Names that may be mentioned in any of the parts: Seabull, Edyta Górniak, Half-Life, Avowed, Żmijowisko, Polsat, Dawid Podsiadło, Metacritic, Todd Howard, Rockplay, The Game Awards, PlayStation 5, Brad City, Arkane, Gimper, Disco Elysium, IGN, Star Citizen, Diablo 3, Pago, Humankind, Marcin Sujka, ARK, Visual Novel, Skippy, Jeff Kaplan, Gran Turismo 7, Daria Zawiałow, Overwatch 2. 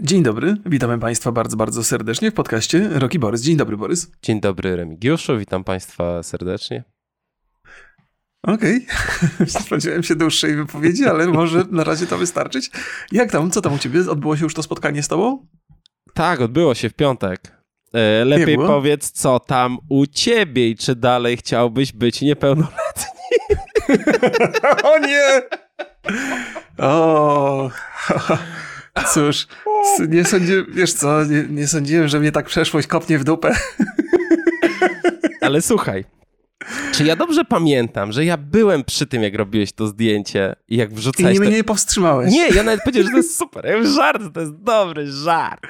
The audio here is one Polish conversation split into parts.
Dzień dobry, witamy Państwa bardzo, bardzo serdecznie w podcaście Rock i Borys. Dzień dobry, Borys. Dzień dobry, Remigiuszu, witam Państwa serdecznie. Okej, spodziewałem się dłuższej wypowiedzi, ale może na razie to wystarczyć. Jak tam, co tam u Ciebie? Odbyło się już to spotkanie z Tobą? Tak, odbyło się w piątek. Lepiej powiedz, co tam u Ciebie i czy dalej chciałbyś być niepełnoletni? O nie! O... Cóż, nie sądziłem, wiesz co, nie sądziłem, że mnie tak przeszłość kopnie w dupę. Ale słuchaj, czy ja dobrze pamiętam, że ja byłem przy tym, jak robiłeś to zdjęcie i jak wrzucałeś... I mnie nie powstrzymałeś. Nie, ja nawet powiedziałem, że to jest super, ja mówię, żart, to jest dobry żart.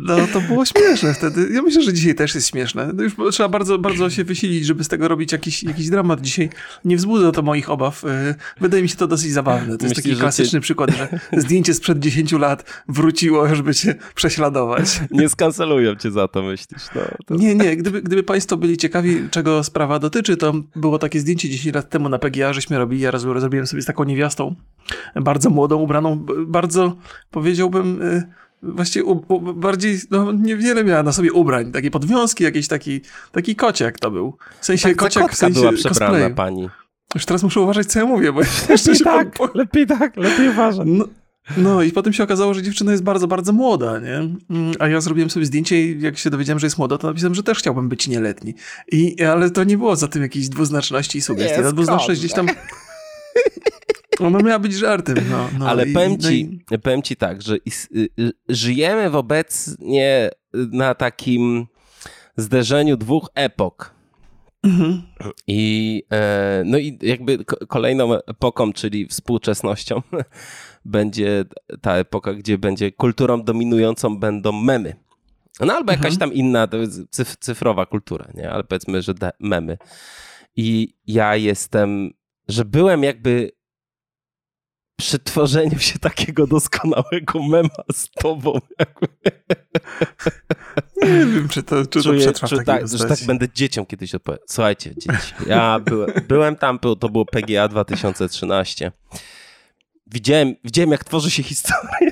No to było śmieszne wtedy. Ja myślę, że dzisiaj też jest śmieszne. No już trzeba bardzo, bardzo się wysilić, żeby z tego robić jakiś dramat dzisiaj. Nie wzbudza to moich obaw. Wydaje mi się to dosyć zabawne. To jest taki klasyczny przykład, że zdjęcie sprzed 10 lat wróciło, żeby cię prześladować. Nie skancelują cię za to, myślisz. No, to... Nie. Gdyby państwo byli ciekawi, czego sprawa dotyczy, to było takie zdjęcie 10 lat temu na PGA, żeśmy robili. Ja zrobiłem sobie z taką niewiastą, bardzo młodą, ubraną, bardzo, powiedziałbym... Właściwie bardziej, no niewiele miała na sobie ubrań, takie podwiązki, jakiś taki kociak to był. W sensie tak, kociak, w sensie była przebrana pani. Już teraz muszę uważać, co ja mówię, bo jeszcze się tak, lepiej uważać. No i potem się okazało, że dziewczyna jest bardzo, bardzo młoda, nie? A ja zrobiłem sobie zdjęcie i jak się dowiedziałem, że jest młoda, to napisałem, że też chciałbym być nieletni. Ale to nie było za tym jakiejś dwuznaczności i sugestii. Ta dwuznaczność gdzieś tam... Ona miała być żartem, no. Ale powiem ci tak, że żyjemy obecnie na takim zderzeniu dwóch epok. Mhm. I jakby kolejną epoką, czyli współczesnością, będzie ta epoka, gdzie będzie kulturą dominującą będą memy. No albo jakaś tam inna, to jest cyfrowa kultura, nie? Ale powiedzmy, że memy. I ja byłem jakby... przy tworzeniu się takiego doskonałego mema z tobą. Nie wiem, czy to przetrwa w takiej postaci. Tak będę dzieciom kiedyś odpowiadał. Słuchajcie, dzieci, ja byłem tam, to było PGA 2013. Widziałem, jak tworzy się historia.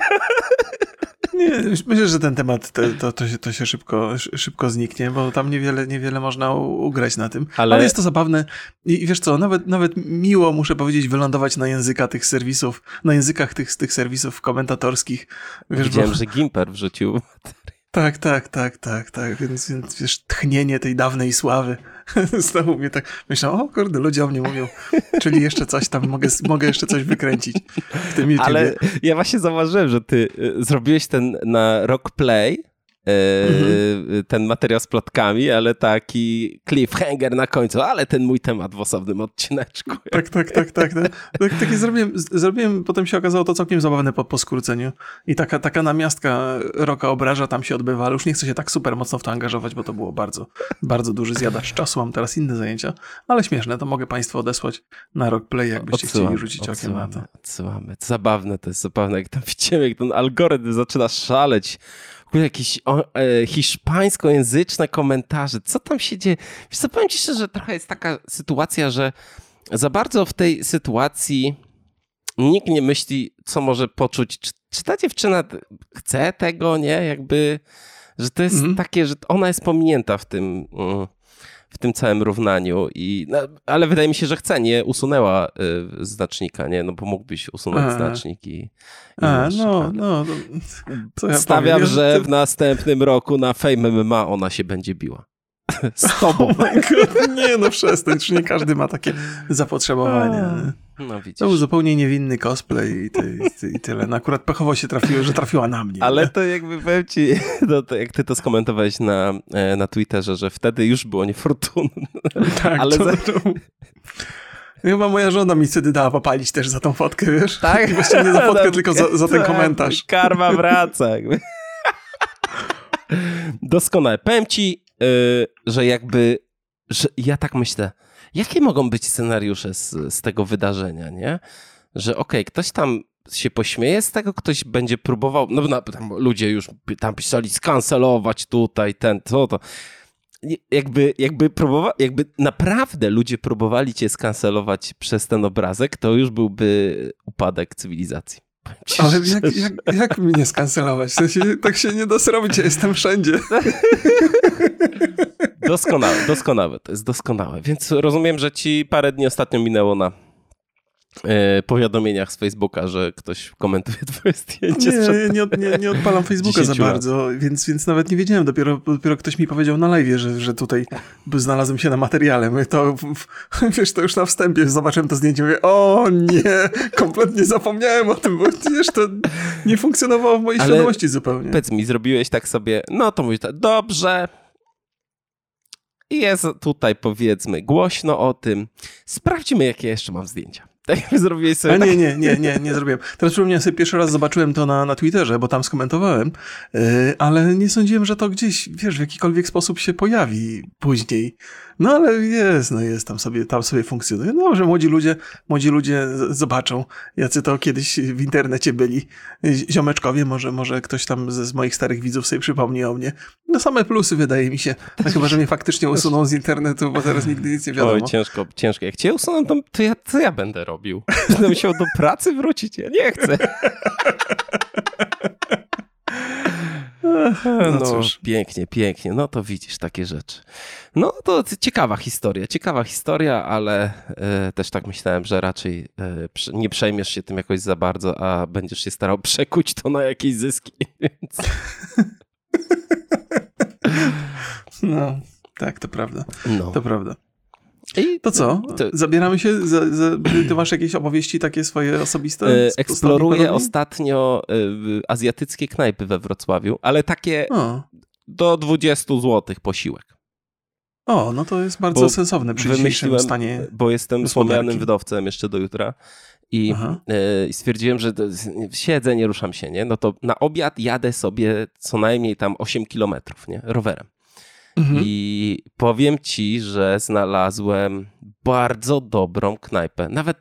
Nie, myślę, że ten temat to się szybko zniknie, bo tam niewiele można ugrać na tym. Ale jest to zabawne i wiesz co, nawet miło, muszę powiedzieć, wylądować na językach tych serwisów komentatorskich. Wiesz, widziałem, że Gimper wrzucił. Tak, więc wiesz, tchnienie tej dawnej sławy. Znowu mnie tak, myślałem, o kurde, ludzie o mnie mówią, czyli jeszcze coś tam, mogę jeszcze coś wykręcić w tym YouTubie. Ale ja właśnie zauważyłem, że ty zrobiłeś ten na Rockplay, ten materiał z plotkami, ale taki cliffhanger na końcu, ale ten mój temat w osobnym odcineczku. Tak. Takie zrobiłem, potem się okazało to całkiem zabawne po skróceniu. I taka namiastka roka obraża tam się odbywa, ale już nie chcę się tak super mocno w to angażować, bo to było bardzo, bardzo duży zjadacz czasu, mam teraz inne zajęcia, ale śmieszne, to mogę Państwu odesłać na Rockplay, jakbyście chcieli rzucić okiem na to. Odsyłamy, zabawne to jest, zabawne, jak tam widzimy, jak ten algorytm zaczyna szaleć. Jakieś hiszpańskojęzyczne komentarze. Co tam się dzieje? Wiesz co, powiem ci szczerze, że trochę jest taka sytuacja, że za bardzo w tej sytuacji nikt nie myśli, co może poczuć. Czy ta dziewczyna chce tego, nie? Jakby, że to jest takie, że ona jest pominięta w tym całym równaniu. Ale wydaje mi się, że chce, nie usunęła znacznika, nie? No bo mógłbyś usunąć znacznik ja stawiam, powiem, że w następnym roku na Fame MMA ona się będzie biła. Z tobą. Nie, no przestań, czy nie każdy ma takie zapotrzebowanie. No, to był zupełnie niewinny cosplay i tyle. No, akurat pechowo się trafiło, że trafiła na mnie. Ale nie? To jakby powiem ci, no to jak ty to skomentowałeś na Twitterze, że wtedy już było niefortunne. Tak, ale chyba moja żona mi wtedy dała popalić też za tą fotkę, wiesz? Tak? I właśnie nie za fotkę, tylko za ten komentarz. Karma wraca. Doskonale. Powiem ci, że jakby, że ja tak myślę, jakie mogą być scenariusze z tego wydarzenia, nie? Że okej, ktoś tam się pośmieje z tego, ktoś będzie próbował, ludzie już tam pisali skancelować tutaj, to. Jakby naprawdę ludzie próbowali cię skancelować przez ten obrazek, to już byłby upadek cywilizacji. Ale jak mnie skancelować? W sensie, tak się nie da zrobić, ja jestem wszędzie. Doskonałe, to jest doskonałe. Więc rozumiem, że ci parę dni ostatnio minęło na powiadomieniach z Facebooka, że ktoś komentuje twoje zdjęcie. Nie odpalam Facebooka za bardzo, więc nawet nie wiedziałem. Dopiero ktoś mi powiedział na live, że tutaj znalazłem się na materiale. To już na wstępie zobaczyłem to zdjęcie i mówię, o nie, kompletnie zapomniałem o tym, bo wiesz, to nie funkcjonowało w mojej świadomości zupełnie. Powiedz mi, zrobiłeś tak sobie, no to mówisz tak, dobrze, jest tutaj, powiedzmy, głośno o tym. Sprawdźmy, jakie jeszcze mam zdjęcia. Tak zrobiłeś sobie. Nie zrobiłem. Teraz przypomniałem sobie, pierwszy raz zobaczyłem to na Twitterze, bo tam skomentowałem, ale nie sądziłem, że to gdzieś, wiesz, w jakikolwiek sposób się pojawi później. No ale jest, tam sobie funkcjonuje. No, że młodzi ludzie zobaczą, jacy to kiedyś w internecie byli. Ziomeczkowie, może ktoś tam z moich starych widzów sobie przypomni o mnie. No same plusy, wydaje mi się. No, chyba, że mnie faktycznie usuną z internetu, bo teraz nigdy nic nie wiadomo. Oj, ciężko. Jak cię usuną, to ja będę robił. Będę musiał do pracy wrócić. Ja nie chcę. No pięknie. No to widzisz takie rzeczy. No to ciekawa historia, ale też tak myślałem, że raczej nie przejmiesz się tym jakoś za bardzo, a będziesz się starał przekuć to na jakieś zyski. Więc... No, tak, to prawda. No. To prawda. I to co? Zabieramy się? Ty masz jakieś opowieści takie swoje osobiste? Eksploruję ostatnio azjatyckie knajpy we Wrocławiu, ale takie do 20 zł posiłek. O, no to jest bardzo sensowne przy dzisiejszym stanie. Bo jestem wspomnianym wdowcem jeszcze do jutra i stwierdziłem, że siedzę, nie ruszam się, nie? No to na obiad jadę sobie co najmniej tam 8 kilometrów, nie? Rowerem. I powiem ci, że znalazłem bardzo dobrą knajpę. Nawet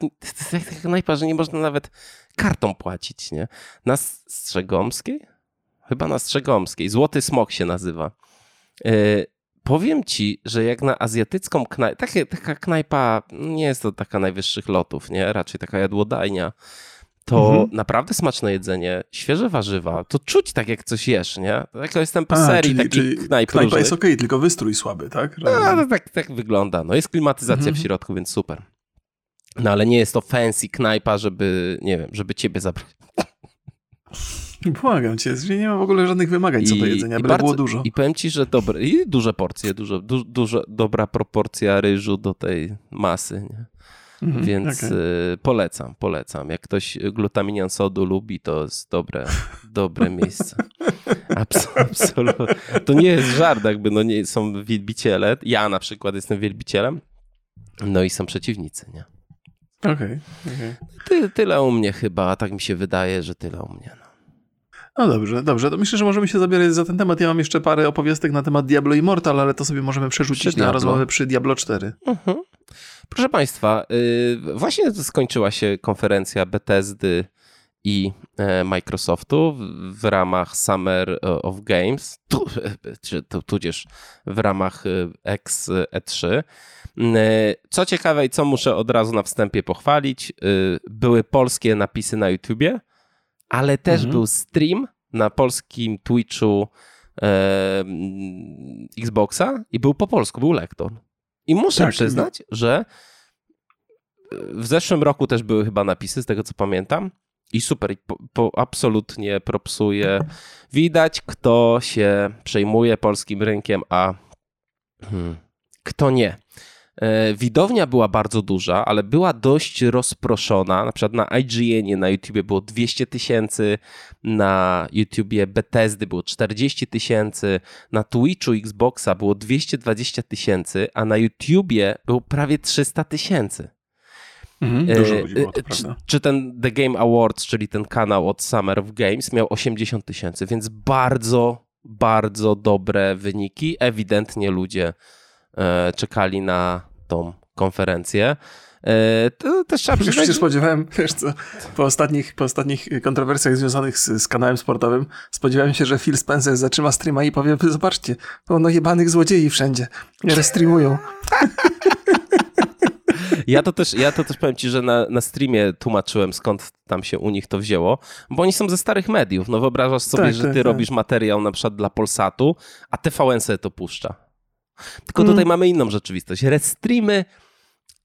taka knajpa, że nie można nawet kartą płacić, nie? Na Strzegomskiej? Chyba na Strzegomskiej. Złoty Smok się nazywa. Powiem ci, że jak na azjatycką knajpę, taka knajpa nie jest to taka najwyższych lotów, nie? Raczej taka jadłodajnia. To naprawdę smaczne jedzenie, świeże warzywa, to czuć tak jak coś jesz, nie? Tak jestem po serii takich knajp różnych. Knajpa jest okej, tylko wystrój słaby, tak? No tak wygląda. No, jest klimatyzacja w środku, więc super. No ale nie jest to fancy knajpa, żeby ciebie zabrać. Błagam cię, nie mam w ogóle żadnych wymagań co do jedzenia, byle było dużo. I powiem ci, że dobre, i duże porcje, dobra proporcja ryżu do tej masy, nie? Więc polecam. Jak ktoś glutaminian sodu lubi, to jest dobre miejsce. Absolutnie. To nie jest żart, jakby są wielbiciele. Ja na przykład jestem wielbicielem. No i są przeciwnicy, nie? Okej. Tyle u mnie chyba, tak mi się wydaje, że tyle u mnie. No dobrze. To myślę, że możemy się zabierać za ten temat. Ja mam jeszcze parę opowiastek na temat Diablo Immortal, ale to sobie możemy przerzucić na rozmowę przy Diablo 4. Proszę Państwa, właśnie skończyła się konferencja Bethesdy i Microsoftu w ramach Summer of Games, tudzież w ramach E3. Co ciekawe i co muszę od razu na wstępie pochwalić, były polskie napisy na YouTubie, ale też był stream na polskim Twitchu Xboxa i był po polsku, był lektor. I muszę przyznać, że w zeszłym roku też były chyba napisy, z tego co pamiętam. I super, absolutnie propsuję. Widać, kto się przejmuje polskim rynkiem, a kto nie. Widownia była bardzo duża, ale była dość rozproszona. Na przykład na IGN-ie na YouTubie było 200 000, na YouTubie Bethesdy było 40 000, na Twitchu Xboxa było 220 000, a na YouTubie było prawie 300 000. Dużo ludzi było, to prawda. Czy ten The Game Awards, czyli ten kanał od Summer of Games miał 80 000, więc bardzo, bardzo dobre wyniki. Ewidentnie ludzie czekali na tą konferencję. To też trzeba przyznać... Już się spodziewałem, wiesz co, po ostatnich kontrowersjach związanych z kanałem sportowym, spodziewałem się, że Phil Spencer zatrzyma streama i powie, zobaczcie, pełno jebanych złodziei wszędzie, restreamują. Ja to też powiem ci, że na streamie tłumaczyłem, skąd tam się u nich to wzięło, bo oni są ze starych mediów. No wyobrażasz sobie, tak, że ty robisz materiał na przykład dla Polsatu, a TVN sobie to puszcza. Tylko tutaj mamy inną rzeczywistość. Restreamy,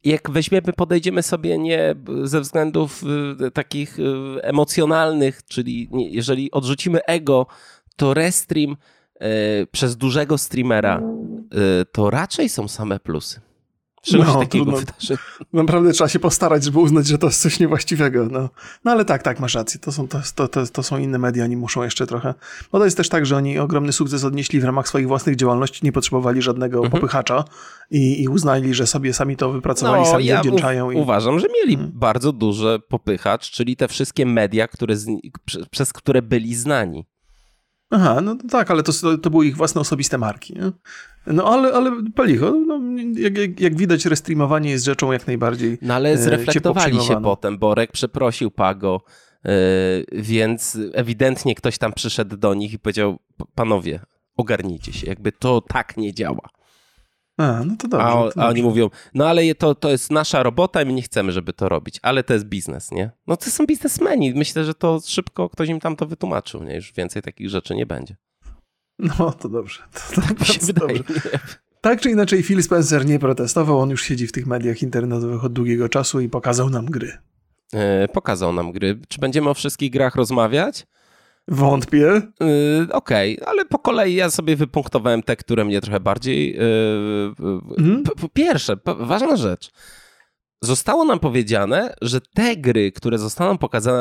jak weźmiemy, podejdziemy sobie nie ze względów takich emocjonalnych, czyli jeżeli odrzucimy ego, to restream przez dużego streamera to raczej są same plusy. Czegoś takiego wydarzy. Naprawdę trzeba się postarać, żeby uznać, że to jest coś niewłaściwego. No ale tak, masz rację. To są inne media, oni muszą jeszcze trochę... No to jest też tak, że oni ogromny sukces odnieśli w ramach swoich własnych działalności, nie potrzebowali żadnego popychacza i uznali, że sobie sami to wypracowali, sami zawdzięczają. Uważam, że mieli bardzo duży popychacz, czyli te wszystkie media, przez które byli znani. Aha, no tak, ale to były ich własne osobiste marki, nie? No ale Palicho, no, jak widać, restreamowanie jest rzeczą jak najbardziej. No ale zreflektowali się potem, Borek przeprosił Pago, więc ewidentnie ktoś tam przyszedł do nich i powiedział: panowie, ogarnijcie się, jakby to tak nie działa. No to dobrze. A oni mówią: no ale to jest nasza robota i my nie chcemy, żeby to robić, ale to jest biznes, nie? No to są biznesmeni, myślę, że to szybko ktoś im tam to wytłumaczył, nie? Już więcej takich rzeczy nie będzie. No to dobrze. To się wydaje. Dobrze. Tak czy inaczej Phil Spencer nie protestował, on już siedzi w tych mediach internetowych od długiego czasu i pokazał nam gry. Czy będziemy o wszystkich grach rozmawiać? Wątpię. Okej, ale po kolei ja sobie wypunktowałem te, które mnie trochę bardziej... Po pierwsze, ważna rzecz. Zostało nam powiedziane, że te gry, które zostaną pokazane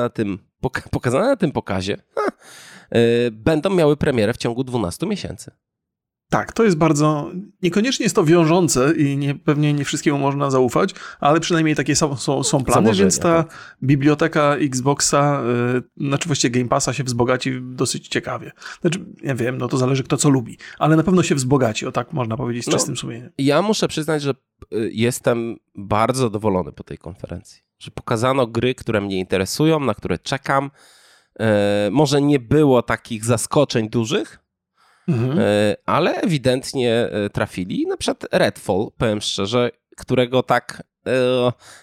na tym pokazie, będą miały premierę w ciągu 12 miesięcy. Tak, to jest bardzo... Niekoniecznie jest to wiążące i pewnie nie wszystkiemu można zaufać, ale przynajmniej takie są plany, więc ta biblioteka Xboxa, znaczy właściwie Game Passa się wzbogaci dosyć ciekawie. Znaczy, ja wiem, no to zależy kto co lubi, ale na pewno się wzbogaci, o tak można powiedzieć z czystym sumieniem. Ja muszę przyznać, że jestem bardzo zadowolony po tej konferencji, że pokazano gry, które mnie interesują, na które czekam. Może nie było takich zaskoczeń dużych, ale ewidentnie trafili. Na przykład Redfall, powiem szczerze, którego tak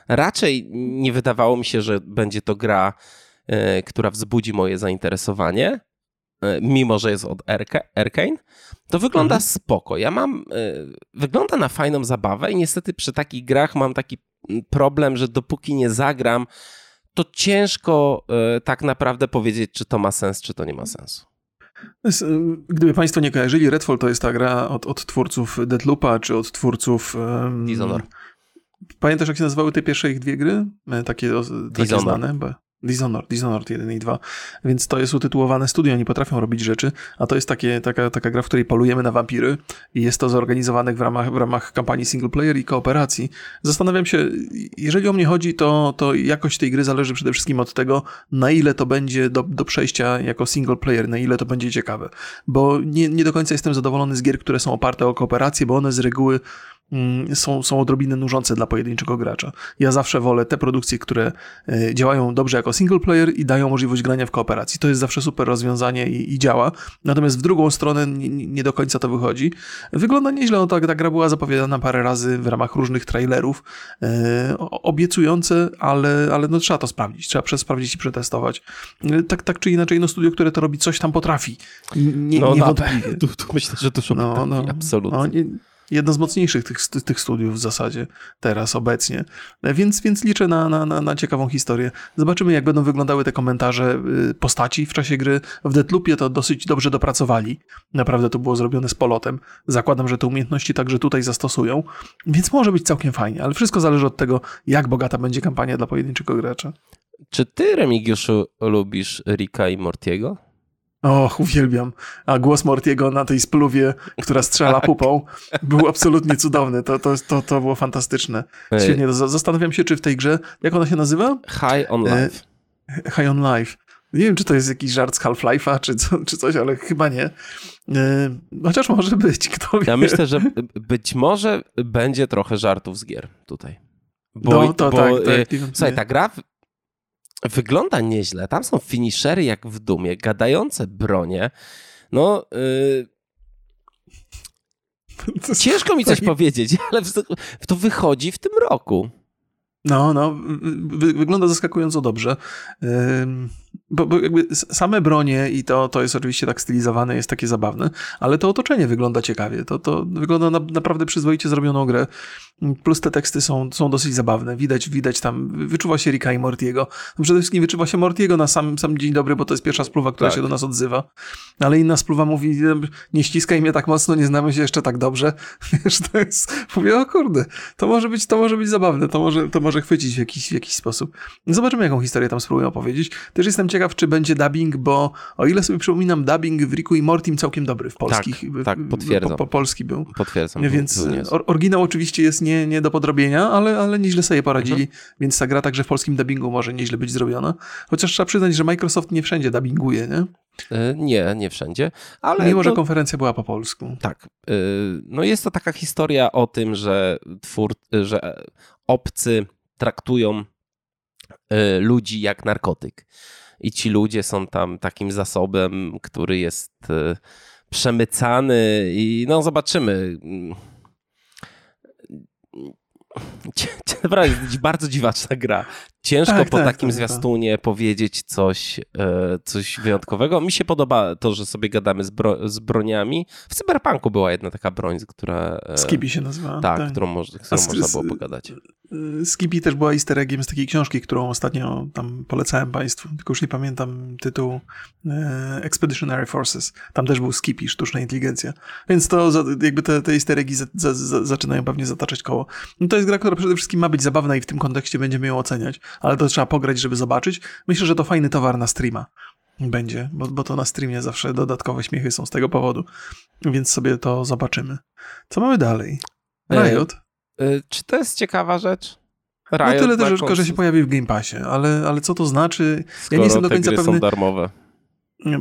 raczej nie wydawało mi się, że będzie to gra, która wzbudzi moje zainteresowanie, mimo że jest od Arkane. To wygląda spoko. Wygląda na fajną zabawę i niestety przy takich grach mam taki problem, że dopóki nie zagram, to ciężko tak naprawdę powiedzieć, czy to ma sens, czy to nie ma sensu. Gdyby państwo nie kojarzyli, Redfall to jest ta gra od twórców Deathloopa, czy od twórców... Dishonored. Pamiętasz, jak się nazywały te pierwsze ich dwie gry? Takie znane? Dishonored 1 i 2. Więc to jest utytułowane studio, oni potrafią robić rzeczy, a to jest taka gra, w której polujemy na wampiry i jest to zorganizowane w ramach kampanii single player i kooperacji. Zastanawiam się, jeżeli o mnie chodzi, to jakość tej gry zależy przede wszystkim od tego, na ile to będzie do przejścia jako single player, na ile to będzie ciekawe. Bo nie do końca jestem zadowolony z gier, które są oparte o kooperację, bo one z reguły są odrobinę nużące dla pojedynczego gracza. Ja zawsze wolę te produkcje, które działają dobrze jako single player i dają możliwość grania w kooperacji. To jest zawsze super rozwiązanie i działa. Natomiast w drugą stronę nie do końca to wychodzi. Wygląda nieźle. No, ta gra była zapowiadana parę razy w ramach różnych trailerów. Obiecujące, ale no, trzeba to sprawdzić. Trzeba sprawdzić i przetestować. Tak czy inaczej, no, studio, które to robi, coś tam potrafi. Niewątpliwie. Tu myślę, że to są absolutnie. Jedno z mocniejszych tych studiów w zasadzie teraz, obecnie. Więc liczę na ciekawą historię. Zobaczymy, jak będą wyglądały te komentarze postaci w czasie gry. W Deathloopie to dosyć dobrze dopracowali. Naprawdę to było zrobione z polotem. Zakładam, że te umiejętności także tutaj zastosują. Więc może być całkiem fajnie, ale wszystko zależy od tego, jak bogata będzie kampania dla pojedynczego gracza. Czy ty, Remigiuszu, lubisz Ricka i Mortiego? Och, uwielbiam. A głos Mortiego na tej spluwie, która strzela pupą, był absolutnie cudowny. To było fantastyczne. Świetnie. Zastanawiam się, czy w tej grze, jak ona się nazywa? High on Life. Nie wiem, czy to jest jakiś żart z Half-Life'a, czy coś, ale chyba nie. Chociaż może być, kto wie. Ja myślę, że być może będzie trochę żartów z gier tutaj. Słuchaj, ta gra... Wygląda nieźle. Tam są finishery jak w Dumie, gadające bronie. No, ciężko mi coś powiedzieć, ale to wychodzi w tym roku. No, wygląda zaskakująco dobrze. Bo jakby same bronie i to jest oczywiście tak stylizowane, jest takie zabawne, ale to otoczenie wygląda ciekawie. To wygląda naprawdę przyzwoicie zrobioną grę. Plus te teksty są dosyć zabawne. Widać tam, wyczuwa się Ricka i Mortiego. Przede wszystkim wyczuwa się Mortiego na sam dzień dobry, bo to jest pierwsza spluwa, która się do nas odzywa. Ale inna spluwa mówi, nie ściskaj mnie tak mocno, nie znamy się jeszcze tak dobrze. Wiesz, to jest... Mówię, o kurde, to może być zabawne, to może chwycić w jakiś sposób. Zobaczymy, jaką historię tam spróbuję opowiedzieć. Też jestem ciekaw, czy będzie dubbing, bo o ile sobie przypominam, dubbing w Ricku i Mortim całkiem dobry w polskich. Tak, potwierdzam. Polski był. Potwierdzam. Więc oryginał oczywiście jest nie do podrobienia, ale nieźle sobie poradzili, więc ta gra także w polskim dubbingu może nieźle być zrobiona. Chociaż trzeba przyznać, że Microsoft nie wszędzie dubbinguje, nie? Nie wszędzie. Ale mimo, że konferencja była po polsku. Tak. No jest to taka historia o tym, że obcy traktują ludzi jak narkotyk. I ci ludzie są tam takim zasobem, który jest przemycany i no zobaczymy. Naprawdę jest bardzo dziwaczna gra. Ciężko po takim zwiastunie powiedzieć coś wyjątkowego. Mi się podoba to, że sobie gadamy z broniami. W Cyberpunku była jedna taka broń, która... Skippy się nazywała. Tak. którą można było pogadać. Skippy też była easter eggiem z takiej książki, którą ostatnio tam polecałem państwu, tylko już nie pamiętam tytułu. Expeditionary Forces. Tam też był Skippy, sztuczna inteligencja. Więc to jakby te easter eggi zaczynają pewnie zataczać koło. No to jest gra, która przede wszystkim ma być zabawna i w tym kontekście będziemy ją oceniać. Ale to trzeba pograć, żeby zobaczyć. Myślę, że to fajny towar na streama będzie, bo to na streamie zawsze dodatkowe śmiechy są z tego powodu. Więc sobie to zobaczymy. Co mamy dalej? Riot. Czy to jest ciekawa rzecz? Riot, no tyle też, że się pojawi w Game Passie, ale co to znaczy? Skoro ja nie jestem do końca pewny. Są darmowe.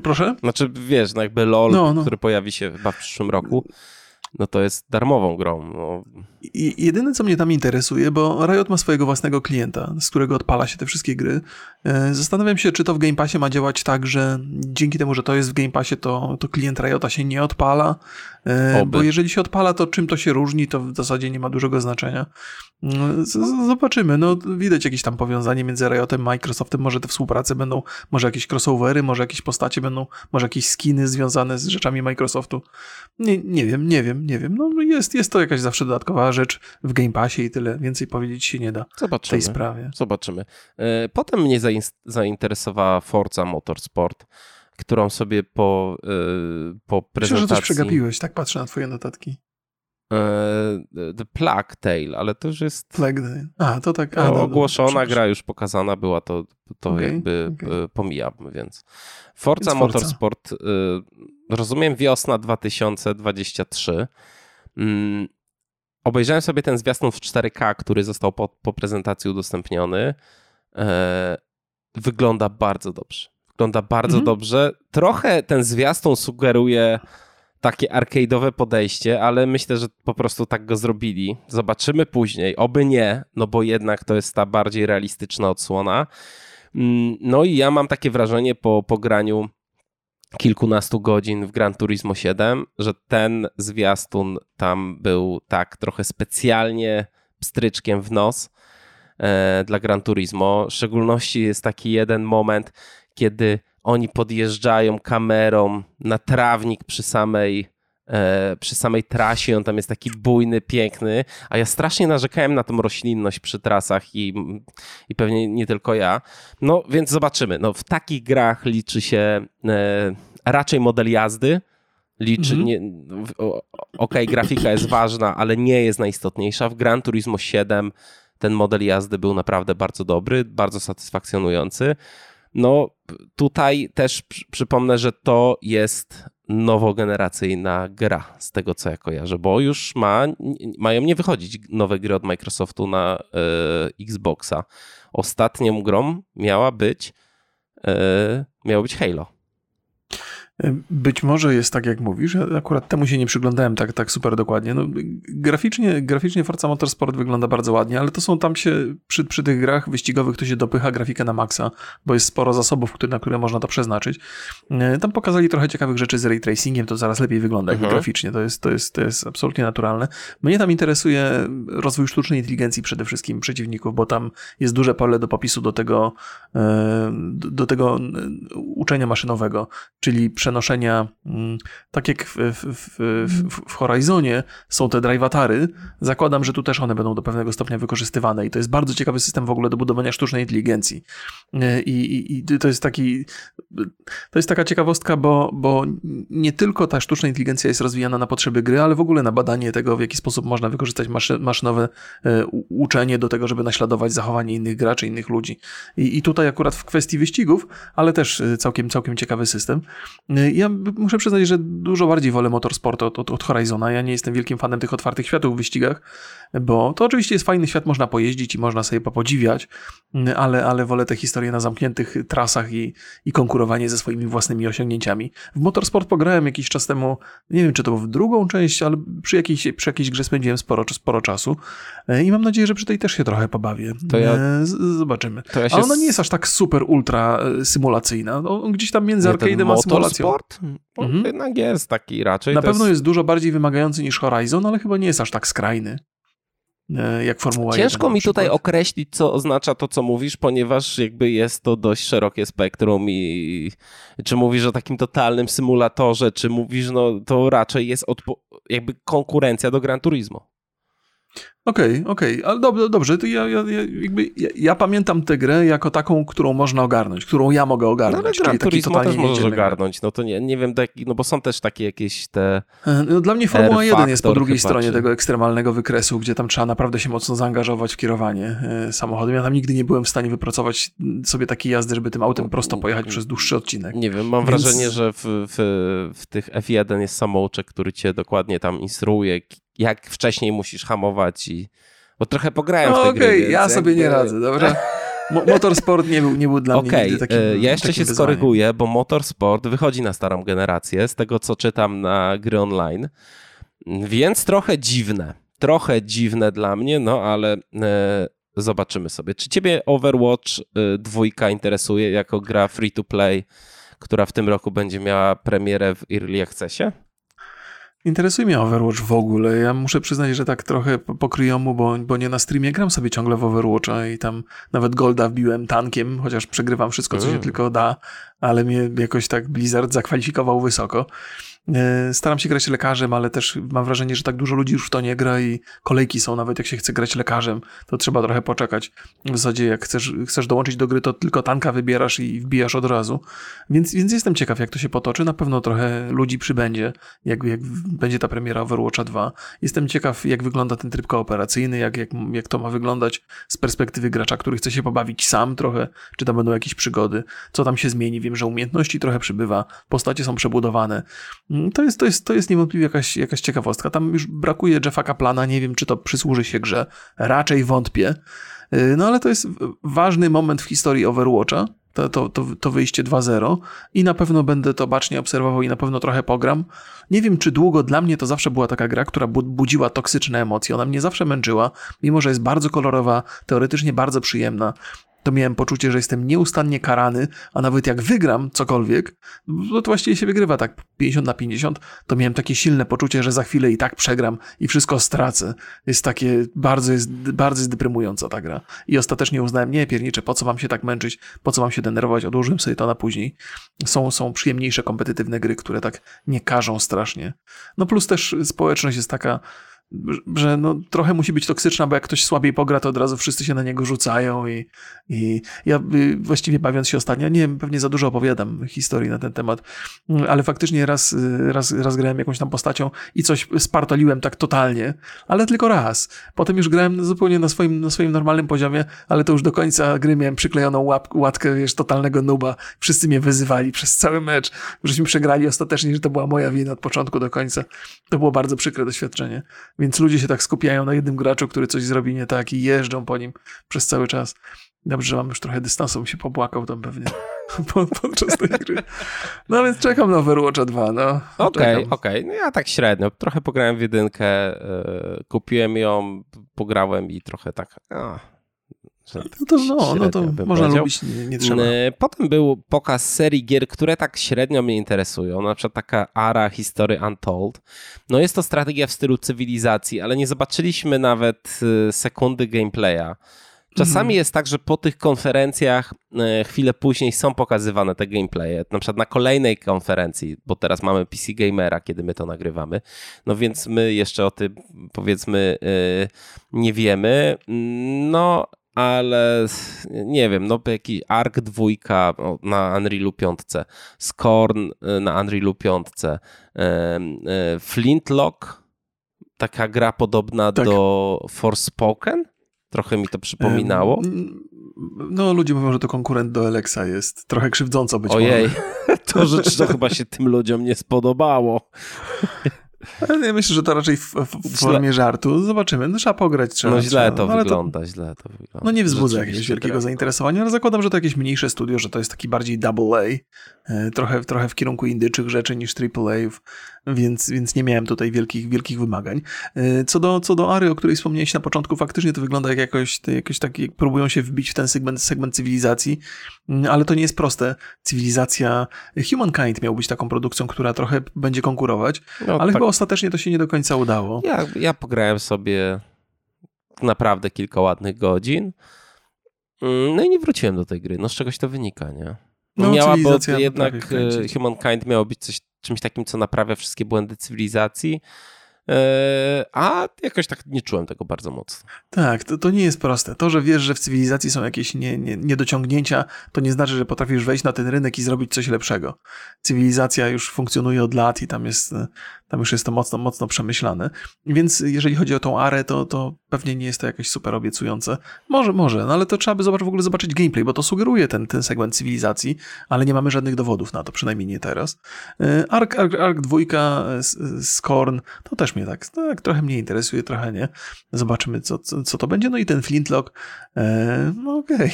Proszę? Znaczy wiesz, jakby LOL, który pojawi się chyba w przyszłym roku. No to jest darmową grą. No. Jedyne, co mnie tam interesuje, bo Riot ma swojego własnego klienta, z którego odpala się te wszystkie gry. Zastanawiam się, czy to w Game Passie ma działać tak, że dzięki temu, że to jest w Game Passie, to klient Riota się nie odpala. Oby. Bo jeżeli się odpala, to czym to się różni, to w zasadzie nie ma dużego znaczenia. Zobaczymy. No, widać jakieś tam powiązanie między Riotem, Microsoftem. Może te współprace będą, może jakieś crossovery, może jakieś postacie będą, może jakieś skiny związane z rzeczami Microsoftu. Nie wiem. No, jest to jakaś zawsze dodatkowa rzecz w Game Passie i tyle. Więcej powiedzieć się nie da w tej sprawie. Zobaczymy. Potem mnie zainteresowała Forza Motorsport, którą sobie po prezentacji... Myślę, że coś przegapiłeś, tak patrzę na twoje notatki. The Plague Tale, ale to już jest... Plague Tale. A, to tak... ogłoszona gra, już pokazana była, to pomijam, więc... Forza Motorsport, rozumiem, wiosna 2023. Obejrzałem sobie ten zwiastun w 4K, który został po prezentacji udostępniony. Wygląda bardzo dobrze. Trochę ten zwiastun sugeruje takie arcade'owe podejście, ale myślę, że po prostu tak go zrobili. Zobaczymy później. Oby nie, no bo jednak to jest ta bardziej realistyczna odsłona. No i ja mam takie wrażenie po graniu kilkunastu godzin w Gran Turismo 7, że ten zwiastun tam był tak trochę specjalnie pstryczkiem w nos dla Gran Turismo. W szczególności jest taki jeden moment, kiedy oni podjeżdżają kamerą na trawnik przy samej trasie, on tam jest taki bujny, piękny, a ja strasznie narzekałem na tą roślinność przy trasach i pewnie nie tylko ja. No więc zobaczymy. No, w takich grach liczy się raczej model jazdy, grafika jest ważna, ale nie jest najistotniejsza. W Gran Turismo 7 ten model jazdy był naprawdę bardzo dobry, bardzo satysfakcjonujący. No tutaj też przypomnę, że to jest nowogeneracyjna gra, z tego co ja kojarzę, bo już mają nie wychodzić nowe gry od Microsoftu na Xboxa. Ostatnią grą miało być Halo. Być może jest tak, jak mówisz. Ja akurat temu się nie przyglądałem tak super dokładnie. No, graficznie Forza Motorsport wygląda bardzo ładnie, ale to są tam się przy tych grach wyścigowych to się dopycha grafikę na maksa, bo jest sporo zasobów, na które można to przeznaczyć. Tam pokazali trochę ciekawych rzeczy z ray tracingiem, to zaraz lepiej wygląda graficznie. To jest absolutnie naturalne. Mnie tam interesuje rozwój sztucznej inteligencji przede wszystkim przeciwników, bo tam jest duże pole do popisu do tego uczenia maszynowego, czyli przenoszenia, tak jak w Horizonie są te drive-atary, zakładam, że tu też one będą do pewnego stopnia wykorzystywane i to jest bardzo ciekawy system w ogóle do budowania sztucznej inteligencji. I to jest taka ciekawostka, bo nie tylko ta sztuczna inteligencja jest rozwijana na potrzeby gry, ale w ogóle na badanie tego, w jaki sposób można wykorzystać maszynowe uczenie do tego, żeby naśladować zachowanie innych graczy, innych ludzi. I tutaj akurat w kwestii wyścigów, ale też całkiem ciekawy system. Ja muszę przyznać, że dużo bardziej wolę Motorsport od Horizona. Ja nie jestem wielkim fanem tych otwartych światów w wyścigach, bo to oczywiście jest fajny świat, można pojeździć i można sobie popodziwiać, ale wolę te historie na zamkniętych trasach i konkurowanie ze swoimi własnymi osiągnięciami. W Motorsport pograłem jakiś czas temu, nie wiem, czy to było w drugą część, ale przy jakiejś grze spędziłem sporo czasu i mam nadzieję, że przy tej też się trochę pobawię. Zobaczymy. Ale ona nie jest aż tak super ultra symulacyjna. On gdzieś tam między arcade'em a symulacją. Motorsport? Jednak jest taki raczej. Na pewno jest dużo bardziej wymagający niż Horizon, ale chyba nie jest aż tak skrajny jak Formuła 1. Ciężko mi tutaj określić, co oznacza to, co mówisz, ponieważ jakby jest to dość szerokie spektrum i czy mówisz o takim totalnym symulatorze, czy mówisz, no to raczej jest jakby konkurencja do Gran Turismo. Okej, ale dobrze, to ja pamiętam tę grę jako taką, którą można ogarnąć, którą ja mogę ogarnąć. No, ale Gran Turismo też możesz ogarnąć, no to nie wiem, no bo są też takie jakieś te... No, dla mnie Formuła 1 jest po drugiej stronie tego ekstremalnego wykresu, gdzie tam trzeba naprawdę się mocno zaangażować w kierowanie samochodem. Ja tam nigdy nie byłem w stanie wypracować sobie takiej jazdy, żeby tym autem prosto pojechać przez dłuższy odcinek. Nie wiem, mam wrażenie, że w tych F1 jest samouczek, który cię dokładnie tam instruuje, jak wcześniej musisz hamować i... Bo trochę pograłem w tej grze. Okej, ja sobie nie radzę, dobra? Motorsport nie był dla mnie nigdy takim ja jeszcze się skoryguję, bo Motorsport wychodzi na starą generację, z tego co czytam na gry online, więc trochę dziwne dla mnie, no ale zobaczymy sobie. Czy ciebie Overwatch 2 interesuje jako gra free to play, która w tym roku będzie miała premierę w Early Accessie? Interesuje mnie Overwatch w ogóle. Ja muszę przyznać, że tak trochę po kryjomu, bo nie na streamie gram sobie ciągle w Overwatcha i tam nawet Golda wbiłem tankiem, chociaż przegrywam wszystko, co się tylko da, ale mnie jakoś tak Blizzard zakwalifikował wysoko. Staram się grać lekarzem, ale też mam wrażenie, że tak dużo ludzi już w to nie gra i kolejki są, nawet jak się chce grać lekarzem, to trzeba trochę poczekać. W zasadzie jak chcesz dołączyć do gry, to tylko tanka wybierasz i wbijasz od razu. Więc jestem ciekaw, jak to się potoczy. Na pewno trochę ludzi przybędzie, jak będzie ta premiera Overwatcha 2. Jestem ciekaw, jak wygląda ten tryb kooperacyjny, jak to ma wyglądać z perspektywy gracza, który chce się pobawić sam trochę, czy tam będą jakieś przygody, co tam się zmieni. Wiem, że umiejętności trochę przybywa, postacie są przebudowane. To jest niewątpliwie jakaś ciekawostka. Tam już brakuje Jeffa Kaplana, nie wiem, czy to przysłuży się grze. Raczej wątpię. No ale to jest ważny moment w historii Overwatcha, to wyjście 2.0 i na pewno będę to bacznie obserwował i na pewno trochę pogram. Nie wiem, czy długo, dla mnie to zawsze była taka gra, która budziła toksyczne emocje. Ona mnie zawsze męczyła, mimo że jest bardzo kolorowa, teoretycznie bardzo przyjemna. To miałem poczucie, że jestem nieustannie karany, a nawet jak wygram cokolwiek, bo to właściwie się wygrywa tak 50/50, to miałem takie silne poczucie, że za chwilę i tak przegram i wszystko stracę. Bardzo jest deprymująca ta gra. I ostatecznie uznałem, nie pierniczę, po co mam się tak męczyć, po co mam się denerwować, odłożyłem sobie to na później. Są przyjemniejsze, kompetytywne gry, które tak nie karzą strasznie. No plus też społeczność jest taka, że no, trochę musi być toksyczna, bo jak ktoś słabiej pogra, to od razu wszyscy się na niego rzucają i ja właściwie bawiąc się ostatnio, nie wiem, pewnie za dużo opowiadam historii na ten temat, ale faktycznie raz grałem jakąś tam postacią i coś spartoliłem tak totalnie, ale tylko raz. Potem już grałem zupełnie na swoim normalnym poziomie, ale to już do końca gry miałem przyklejoną łatkę, wiesz, totalnego nuba. Wszyscy mnie wyzywali przez cały mecz. Żeśmy przegrali ostatecznie, że to była moja wina od początku do końca. To było bardzo przykre doświadczenie. Więc ludzie się tak skupiają na jednym graczu, który coś zrobi nie tak i jeżdżą po nim przez cały czas. Dobrze, że mam już trochę dystansu, bym się pobłakał tam pewnie podczas tej gry. No więc czekam na Overwatcha 2. No. Okej. No ja tak średnio. Trochę pograłem w jedynkę, kupiłem ją, pograłem i trochę tak... No to można lubić, nie trzeba. Potem był pokaz serii gier, które tak średnio mnie interesują, na przykład taka ARA History Untold. No jest to strategia w stylu cywilizacji, ale nie zobaczyliśmy nawet sekundy gameplaya. Czasami jest tak, że po tych konferencjach chwilę później są pokazywane te gameplaye, na przykład na kolejnej konferencji, bo teraz mamy PC Gamera, kiedy my to nagrywamy, no więc my jeszcze o tym, powiedzmy, nie wiemy, no ale nie wiem, no jakiś ARK 2 na Unrealu 5, SCORN na Unrealu 5, Flintlock, taka gra podobna do Forspoken, trochę mi to przypominało. No ludzie mówią, że to konkurent do Alexa jest. Trochę krzywdząco być może. Ojej, to rzecz, to chyba się tym ludziom nie spodobało. Ja myślę, że to raczej w formie żartu. Zobaczymy. No trzeba pograć. Źle to wygląda. No nie wzbudza jakiegoś wielkiego zainteresowania, ale zakładam, że to jakieś mniejsze studio, że to jest taki bardziej double A, trochę w kierunku indyczych rzeczy niż triple A, więc nie miałem tutaj wielkich wymagań. Co do Ary, o której wspomniałeś na początku, faktycznie to wygląda jak jakoś tak, jak próbują się wbić w ten segment cywilizacji, ale to nie jest proste. Cywilizacja Humankind miał być taką produkcją, która trochę będzie konkurować, ale chyba ostatecznie to się nie do końca udało. Ja pograłem sobie naprawdę kilka ładnych godzin. No i nie wróciłem do tej gry. No z czegoś to wynika, nie? No, bo jednak Humankind miało być czymś takim, co naprawia wszystkie błędy cywilizacji. A jakoś tak nie czułem tego bardzo mocno. Tak, to nie jest proste. To, że wiesz, że w cywilizacji są jakieś niedociągnięcia, to nie znaczy, że potrafisz wejść na ten rynek i zrobić coś lepszego. Cywilizacja już funkcjonuje od lat i tam już jest to mocno przemyślane. Więc jeżeli chodzi o tą arę, to pewnie nie jest to jakieś super obiecujące. Może, no ale to trzeba by w ogóle zobaczyć gameplay, bo to sugeruje ten segment cywilizacji, ale nie mamy żadnych dowodów na to, przynajmniej nie teraz. Ark 2, Scorn, to też mnie tak trochę mnie interesuje, trochę nie. Zobaczymy, co to będzie. No i ten Flintlock, no okej.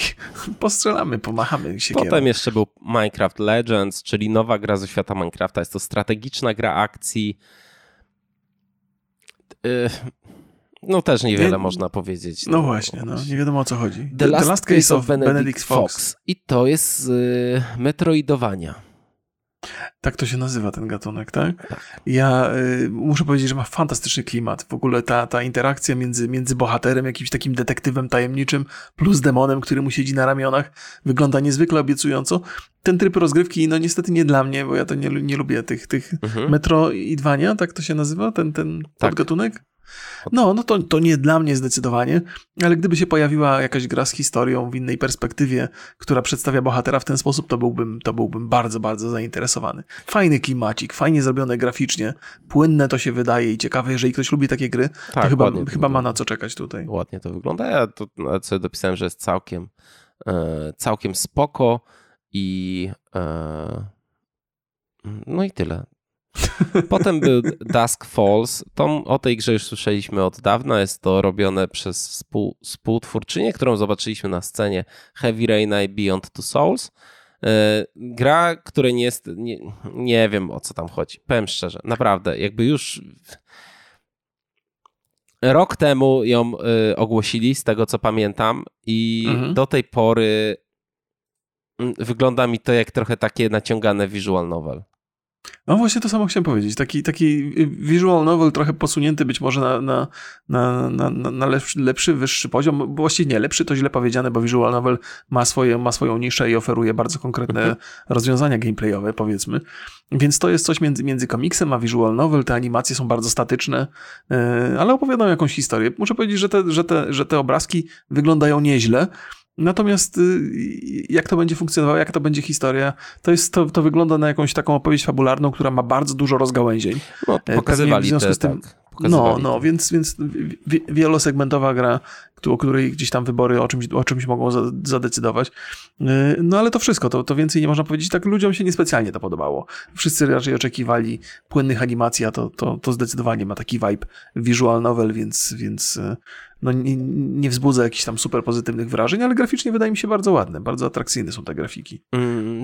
Postrzelamy, pomachamy się. Potem jeszcze był Minecraft Legends, czyli nowa gra ze świata Minecrafta. Jest to strategiczna gra akcji. No też niewiele można powiedzieć. No właśnie, nie wiadomo o co chodzi. The Last Case of Benedict Fox. I to jest Metroidvania. Tak to się nazywa ten gatunek, tak? Ja muszę powiedzieć, że ma fantastyczny klimat. W ogóle ta interakcja między bohaterem, jakimś takim detektywem tajemniczym, plus demonem, który mu siedzi na ramionach, wygląda niezwykle obiecująco. Ten tryb rozgrywki, no niestety nie dla mnie, bo ja to nie lubię tych Metroidvania, tak to się nazywa, ten podgatunek? No to nie dla mnie zdecydowanie, ale gdyby się pojawiła jakaś gra z historią w innej perspektywie, która przedstawia bohatera w ten sposób, to byłbym bardzo, bardzo zainteresowany. Fajny klimacik, fajnie zrobione graficznie, płynne to się wydaje i ciekawe, jeżeli ktoś lubi takie gry, to chyba ma na co czekać tutaj. Ładnie to wygląda, ja to sobie dopisałem, że jest całkiem spoko i no i tyle. Potem był Dusk Falls. O tej grze już słyszeliśmy od dawna. Jest to robione przez współtwórczynię, którą zobaczyliśmy na scenie Heavy Raina i Beyond Two Souls. Gra, której nie jest... Nie wiem, o co tam chodzi. Powiem szczerze. Naprawdę, jakby już... Rok temu ją ogłosili, z tego co pamiętam. I do tej pory wygląda mi to jak trochę takie naciągane Visual Novel. No właśnie to samo chciałem powiedzieć. Taki visual novel trochę posunięty być może na lepszy, wyższy poziom. Właściwie nie, lepszy to źle powiedziane, bo visual novel ma swoją niszę i oferuje bardzo konkretne rozwiązania gameplayowe, powiedzmy. Więc to jest coś między komiksem a visual novel. Te animacje są bardzo statyczne, ale opowiadają jakąś historię. Muszę powiedzieć, że te obrazki wyglądają nieźle. Natomiast jak to będzie funkcjonowało, jak to będzie historia, to wygląda na jakąś taką opowieść fabularną, która ma bardzo dużo rozgałęzień. No, pokazywali w związku z tym, pokazywali. No, więc wielosegmentowa gra, o której gdzieś tam wybory o czymś mogą zadecydować. No ale to wszystko, to więcej nie można powiedzieć. Tak ludziom się niespecjalnie to podobało. Wszyscy raczej oczekiwali płynnych animacji, a to zdecydowanie ma taki vibe Visual Novel, więc no nie wzbudza jakichś tam super pozytywnych wrażeń, ale graficznie wydaje mi się bardzo ładne, bardzo atrakcyjne są te grafiki.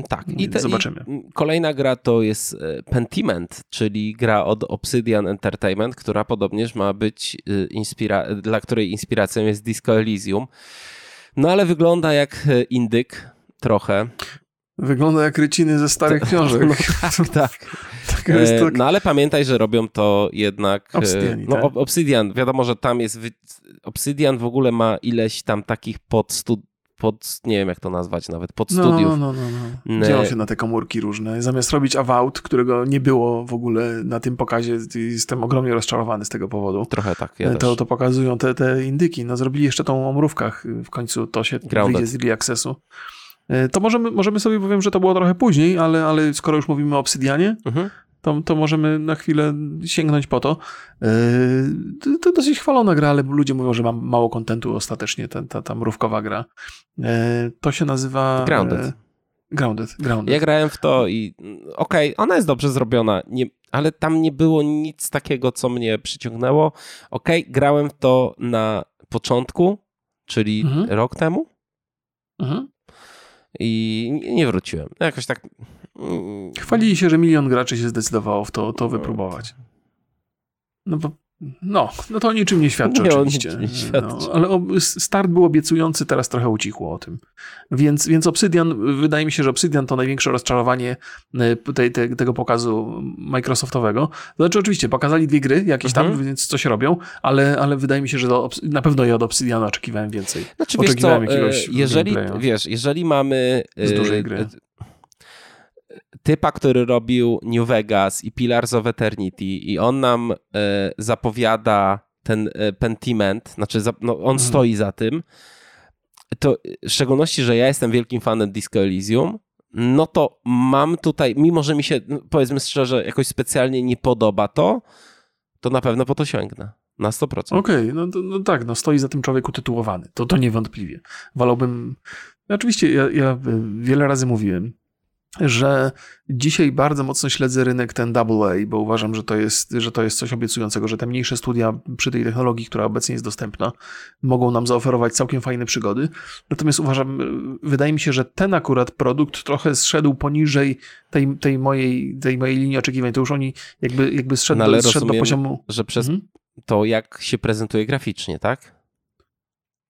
Tak. Zobaczymy. I kolejna gra to jest Pentiment, czyli gra od Obsidian Entertainment, która podobnież ma być, dla której inspiracją jest Disco Elysium. No ale wygląda jak indyk trochę. Wygląda jak ryciny ze starych książek. No, tak. Tak. No ale pamiętaj, że robią to jednak... Obsidian, wiadomo, że tam jest... Obsidian w ogóle ma ileś tam takich nie wiem jak to nazwać nawet, podstudiów. No. Dzielą się na te komórki różne. Zamiast robić Avowed, którego nie było w ogóle na tym pokazie, jestem ogromnie rozczarowany z tego powodu. Trochę tak, ja to pokazują te indyki. No zrobili jeszcze tą o mrówkach. W końcu to się wyjdzie z Early Accessu. To możemy sobie, bo wiem, że to było trochę później, ale skoro już mówimy o Obsidianie, to możemy na chwilę sięgnąć po to. To dosyć chwalona gra, ale ludzie mówią, że mam mało kontentu ostatecznie, ta mrówkowa gra. To się nazywa... Grounded. Ja grałem w to i okej, ona jest dobrze zrobiona, ale tam nie było nic takiego, co mnie przyciągnęło. Grałem w to na początku, czyli rok temu. I nie wróciłem. Jakoś tak... Chwalili się, że 1 milion graczy się zdecydowało w to wypróbować. No to o niczym nie świadczy oczywiście. Ale start był obiecujący, teraz trochę ucichło o tym. Więc Obsidian, wydaje mi się, że Obsidian to największe rozczarowanie tego pokazu Microsoftowego. Znaczy oczywiście pokazali 2 gry jakieś tam, więc coś robią, ale wydaje mi się, że na pewno ja od Obsidiana oczekiwałem więcej. Znaczy, oczekiwałem jakiegoś gameplaya. Jeżeli mamy... Z dużej gry. Typa, który robił New Vegas i Pillars of Eternity, i on nam zapowiada ten Pentiment, znaczy on stoi za tym, to w szczególności, że ja jestem wielkim fanem Disco Elysium, no to mam tutaj, mimo że mi się, powiedzmy szczerze, jakoś specjalnie nie podoba to na pewno po to sięgnę. Na 100%. Okej, stoi za tym człowiek utytułowany, to niewątpliwie. Wolałbym, oczywiście ja wiele razy mówiłem, że dzisiaj bardzo mocno śledzę rynek ten AA, bo uważam, że to jest coś obiecującego, że te mniejsze studia przy tej technologii, która obecnie jest dostępna, mogą nam zaoferować całkiem fajne przygody. Natomiast wydaje mi się, że ten akurat produkt trochę zszedł poniżej tej mojej linii oczekiwań. To już oni jakby zszedł do poziomu... że przez to, jak się prezentuje graficznie, tak?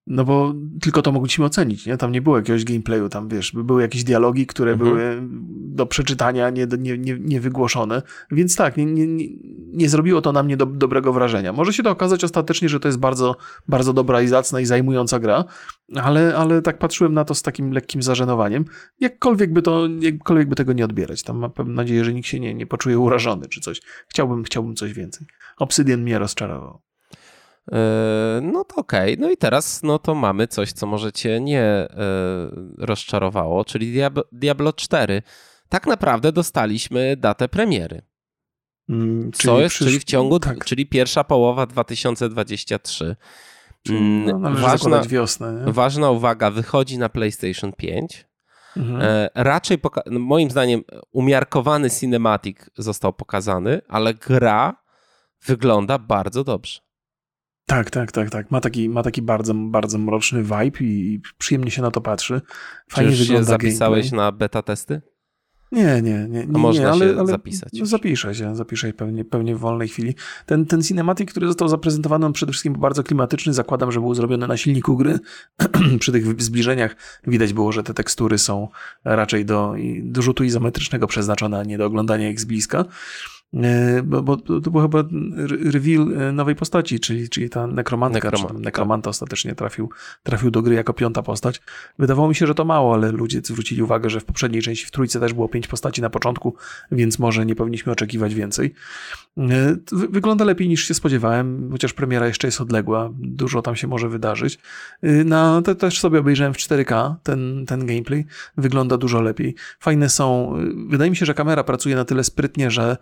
No bo tylko to mogliśmy ocenić, nie? Tam nie było jakiegoś gameplayu, tam były jakieś dialogi, które były do przeczytania, nie wygłoszone, więc tak, nie zrobiło to na mnie dobrego wrażenia. Może się to okazać ostatecznie, że to jest bardzo, bardzo dobra i zacna i zajmująca gra, ale tak patrzyłem na to z takim lekkim zażenowaniem, jakkolwiek by tego nie odbierać. Tam mam nadzieję, że nikt się nie poczuje urażony czy coś. Chciałbym coś więcej. Obsidian mnie rozczarował. No to okej. No i teraz to mamy coś, co może cię nie rozczarowało, czyli Diablo 4. Tak naprawdę dostaliśmy datę premiery. Czyli pierwsza połowa 2023. Należy zakładać wiosnę, nie? Ważna uwaga, wychodzi na PlayStation 5. Raczej moim zdaniem umiarkowany cinematic został pokazany, ale gra wygląda bardzo dobrze. Tak. Ma taki bardzo, bardzo mroczny vibe i przyjemnie się na to patrzy. Fajnie wygląda. Czy już się zapisałeś na beta testy? Nie. Można się zapisać. Zapiszę się pewnie w wolnej chwili. Ten cinematic, który został zaprezentowany, on przede wszystkim był bardzo klimatyczny. Zakładam, że był zrobiony na silniku gry. Przy tych zbliżeniach widać było, że te tekstury są raczej do rzutu izometrycznego przeznaczone, a nie do oglądania ich z bliska. Bo to był chyba reveal nowej postaci, czyli ta nekromantka, nekromanta ostatecznie trafił do gry jako 5. postać. Wydawało mi się, że to mało, ale ludzie zwrócili uwagę, że w poprzedniej części w trójce też było 5 postaci na początku, więc może nie powinniśmy oczekiwać więcej. Wygląda lepiej niż się spodziewałem, chociaż premiera jeszcze jest odległa, dużo tam się może wydarzyć. To też sobie obejrzałem w 4K ten gameplay, wygląda dużo lepiej. Wydaje mi się, że kamera pracuje na tyle sprytnie, że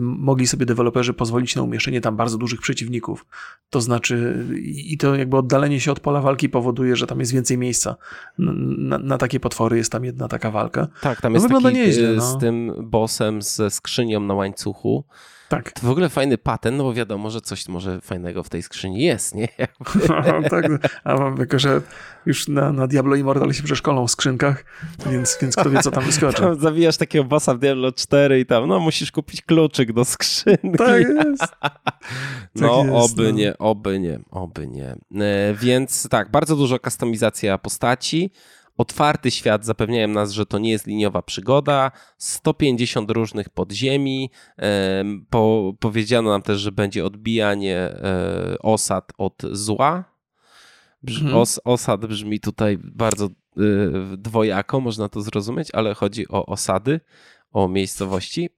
mogli sobie deweloperzy pozwolić na umieszczenie tam bardzo dużych przeciwników. To znaczy i to jakby oddalenie się od pola walki powoduje, że tam jest więcej miejsca. Na takie potwory jest tam jedna taka walka. Tak, tam jest taki nieźle, z tym bossem ze skrzynią na łańcuchu. Tak. To w ogóle fajny patent, no bo wiadomo, że coś może fajnego w tej skrzyni jest, nie? Tak, a mam tylko, że już na Diablo Immortal się przeszkolą w skrzynkach, więc kto wie, co tam wyskoczy. Tam zabijasz takiego bossa w Diablo 4 i tam, no musisz kupić kluczyk do skrzynki. Tak jest. Oby nie. Więc tak, bardzo dużo kustomizacja postaci. Otwarty świat, zapewniają nas, że to nie jest liniowa przygoda, 150 różnych podziemi, powiedziano nam też, że będzie odbijanie osad od zła. Osad brzmi tutaj bardzo dwojako, można to zrozumieć, ale chodzi o osady, o miejscowości.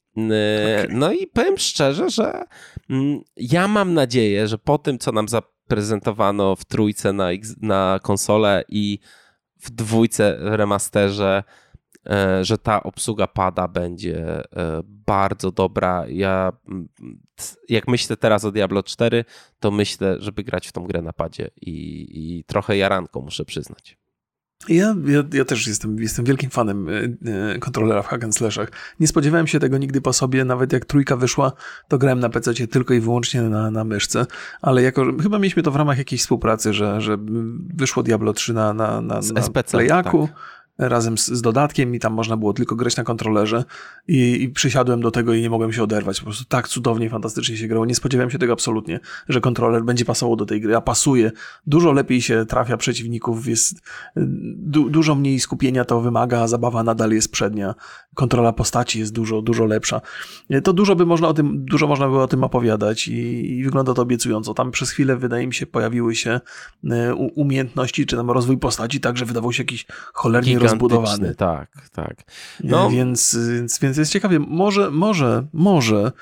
No i powiem szczerze, że ja mam nadzieję, że po tym, co nam zaprezentowano w trójce na konsolę i w dwójce remasterze, że ta obsługa pada będzie bardzo dobra. Ja jak myślę teraz o Diablo 4, to myślę, żeby grać w tą grę na padzie i trochę jaranką, muszę przyznać. Ja też jestem wielkim fanem kontrolera w hack and slashach. Nie spodziewałem się tego nigdy po sobie, nawet jak trójka wyszła, to grałem na PC tylko i wyłącznie na myszce, ale chyba mieliśmy to w ramach jakiejś współpracy, że wyszło Diablo 3 na playaku. Tak. Razem z dodatkiem i tam można było tylko grać na kontrolerze i przysiadłem do tego i nie mogłem się oderwać. Po prostu tak cudownie, fantastycznie się grało. Nie spodziewałem się tego absolutnie, że kontroler będzie pasował do tej gry, a pasuje. Dużo lepiej się trafia przeciwników, jest dużo mniej skupienia to wymaga, a zabawa nadal jest przednia. Kontrola postaci jest dużo lepsza. To dużo można było o tym opowiadać i wygląda to obiecująco. Tam przez chwilę, wydaje mi się, pojawiły się umiejętności, czy tam rozwój postaci, tak, że wydawał się jakiś cholernie rozbudowany. Tak. No. Więc jest ciekawie. Może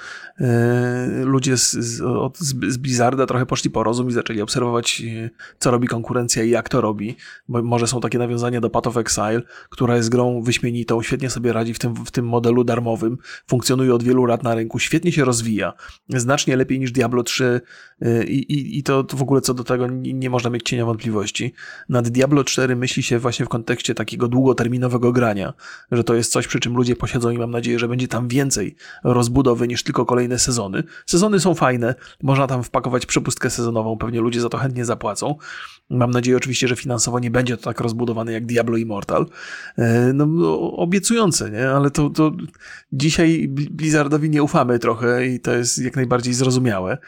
ludzie z Blizzarda trochę poszli po rozum i zaczęli obserwować, co robi konkurencja i jak to robi. Bo może są takie nawiązania do Path of Exile, która jest grą wyśmienitą, świetnie sobie radzi w tym modelu darmowym, funkcjonuje od wielu lat na rynku, świetnie się rozwija, znacznie lepiej niż Diablo 3 i to w ogóle co do tego nie można mieć cienia wątpliwości. Nad Diablo 4 myśli się właśnie w kontekście takiego długoterminowego grania, że to jest coś, przy czym ludzie posiedzą i mam nadzieję, że będzie tam więcej rozbudowy niż tylko kolejne sezony. Sezony są fajne, można tam wpakować przepustkę sezonową, pewnie ludzie za to chętnie zapłacą. Mam nadzieję oczywiście, że finansowo nie będzie to tak rozbudowane jak Diablo Immortal. No, obiecujące, nie? Ale to dzisiaj Blizzardowi nie ufamy trochę i to jest jak najbardziej zrozumiałe.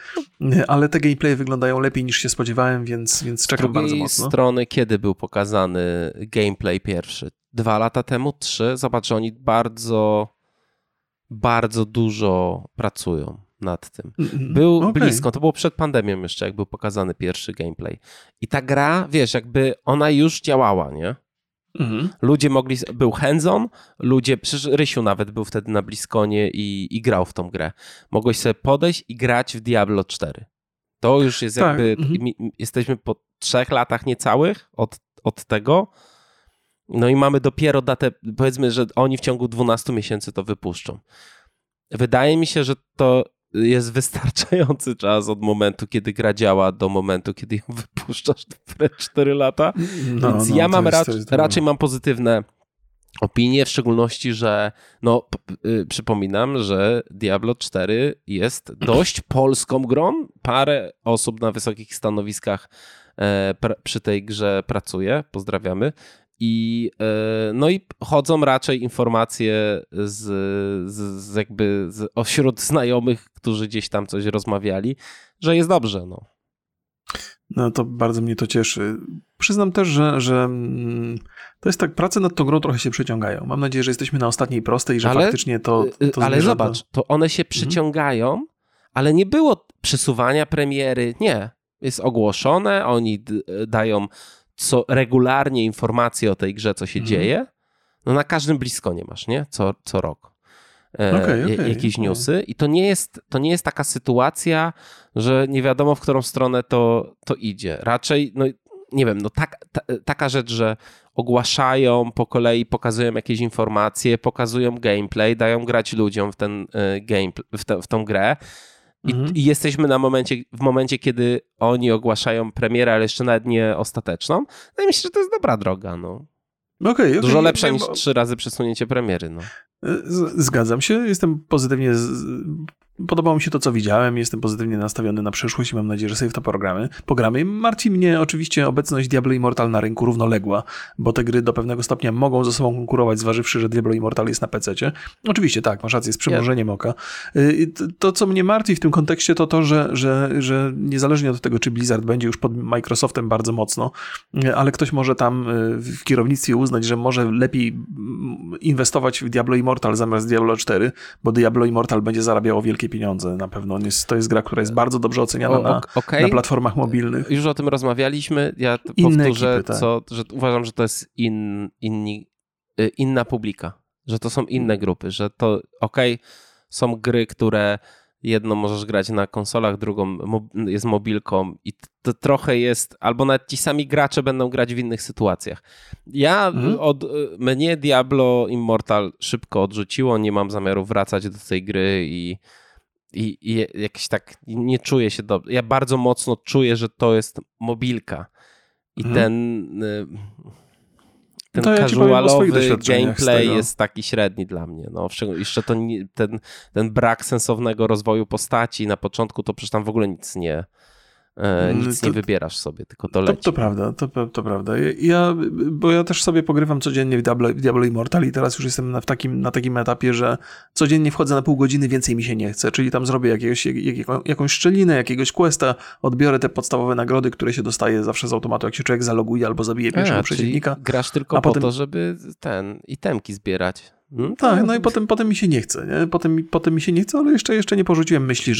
Ale te gameplaye wyglądają lepiej niż się spodziewałem, więc czekam bardzo mocno. Z drugiej strony, kiedy był pokazany gameplay pierwszy? 2 lata temu, 3? Zobacz, że oni bardzo dużo pracują nad tym. Był blisko, to było przed pandemią jeszcze, jak był pokazany pierwszy gameplay. I ta gra, wiesz, jakby ona już działała, nie? Ludzie mogli, był hands-on, przecież Rysiu nawet był wtedy na Bliskonie i grał w tą grę. Mogłeś sobie podejść i grać w Diablo 4. To już jest jakby, jesteśmy po 3 latach niecałych od tego, no i mamy dopiero datę, powiedzmy, że oni w ciągu 12 miesięcy to wypuszczą. Wydaje mi się, że to jest wystarczający czas od momentu, kiedy gra działa, do momentu, kiedy ją wypuszczasz, 4 lata. Więc ja mam raczej mam pozytywne opinie, w szczególności, że przypominam, że Diablo 4 jest dość polską grą. Parę osób na wysokich stanowiskach przy tej grze pracuje. Pozdrawiamy. I chodzą raczej informacje z ośród znajomych, którzy gdzieś tam coś rozmawiali, że jest dobrze. No to bardzo mnie to cieszy. Przyznam też, że to jest tak, prace nad tą grą trochę się przeciągają. Mam nadzieję, że jesteśmy na ostatniej prostej i że faktycznie to ale zobacz, to one się przyciągają, ale nie było przesuwania premiery. Nie. Jest ogłoszone, oni dają regularnie informacje o tej grze, co się dzieje, na każdym blisko nie masz, nie? Co rok. Jakieś newsy i to nie jest taka sytuacja, że nie wiadomo, w którą stronę to idzie. Raczej, taka rzecz, że ogłaszają po kolei, pokazują jakieś informacje, pokazują gameplay, dają grać ludziom w ten w tą grę. I jesteśmy w momencie, kiedy oni ogłaszają premierę, ale jeszcze nawet nie ostateczną. No i myślę, że to jest dobra droga. No. Okay, dużo lepsza niż 3 razy przesunięcie premiery. No. Zgadzam się, jestem pozytywnie... Podobało mi się to, co widziałem, jestem pozytywnie nastawiony na przyszłość i mam nadzieję, że sobie w to pogramy. Martwi mnie oczywiście obecność Diablo Immortal na rynku równoległa, bo te gry do pewnego stopnia mogą ze sobą konkurować, zważywszy, że Diablo Immortal jest na PC-cie. Oczywiście tak, masz rację, z przymrużeniem oka. To, co mnie martwi w tym kontekście, to to, że niezależnie od tego, czy Blizzard będzie już pod Microsoftem bardzo mocno, ale ktoś może tam w kierownictwie uznać, że może lepiej inwestować w Diablo Immortal zamiast Diablo 4, bo Diablo Immortal będzie zarabiało wielkie pieniądze na pewno. To jest gra, która jest bardzo dobrze oceniana na platformach mobilnych. Już o tym rozmawialiśmy. Ja powtórzę, że uważam, że to jest inna publika. Że to są inne grupy. Że to są gry, które jedną możesz grać na konsolach, drugą jest mobilką i to trochę jest, albo nawet ci sami gracze będą grać w innych sytuacjach. Mnie Diablo Immortal szybko odrzuciło, nie mam zamiaru wracać do tej gry i jakoś tak nie czuję się dobrze. Ja bardzo mocno czuję, że to jest mobilka i ten casualowy gameplay jest taki średni dla mnie. No, jeszcze ten brak sensownego rozwoju postaci na początku, to przecież tam w ogóle nic nie wybierasz sobie, tylko to leci. To prawda. Ja też sobie pogrywam codziennie w Diablo Immortal i teraz już jestem na takim etapie, że codziennie wchodzę na pół godziny, więcej mi się nie chce, czyli tam zrobię jakąś szczelinę, jakiegoś questa, odbiorę te podstawowe nagrody, które się dostaje zawsze z automatu, jak się człowiek zaloguje alpo zabije pierwszego przeciwnika. Grasz tylko po to, żeby itemki zbierać. Tak, no i potem mi się nie chce, nie? Potem mi się nie chce, ale jeszcze nie porzuciłem myśli,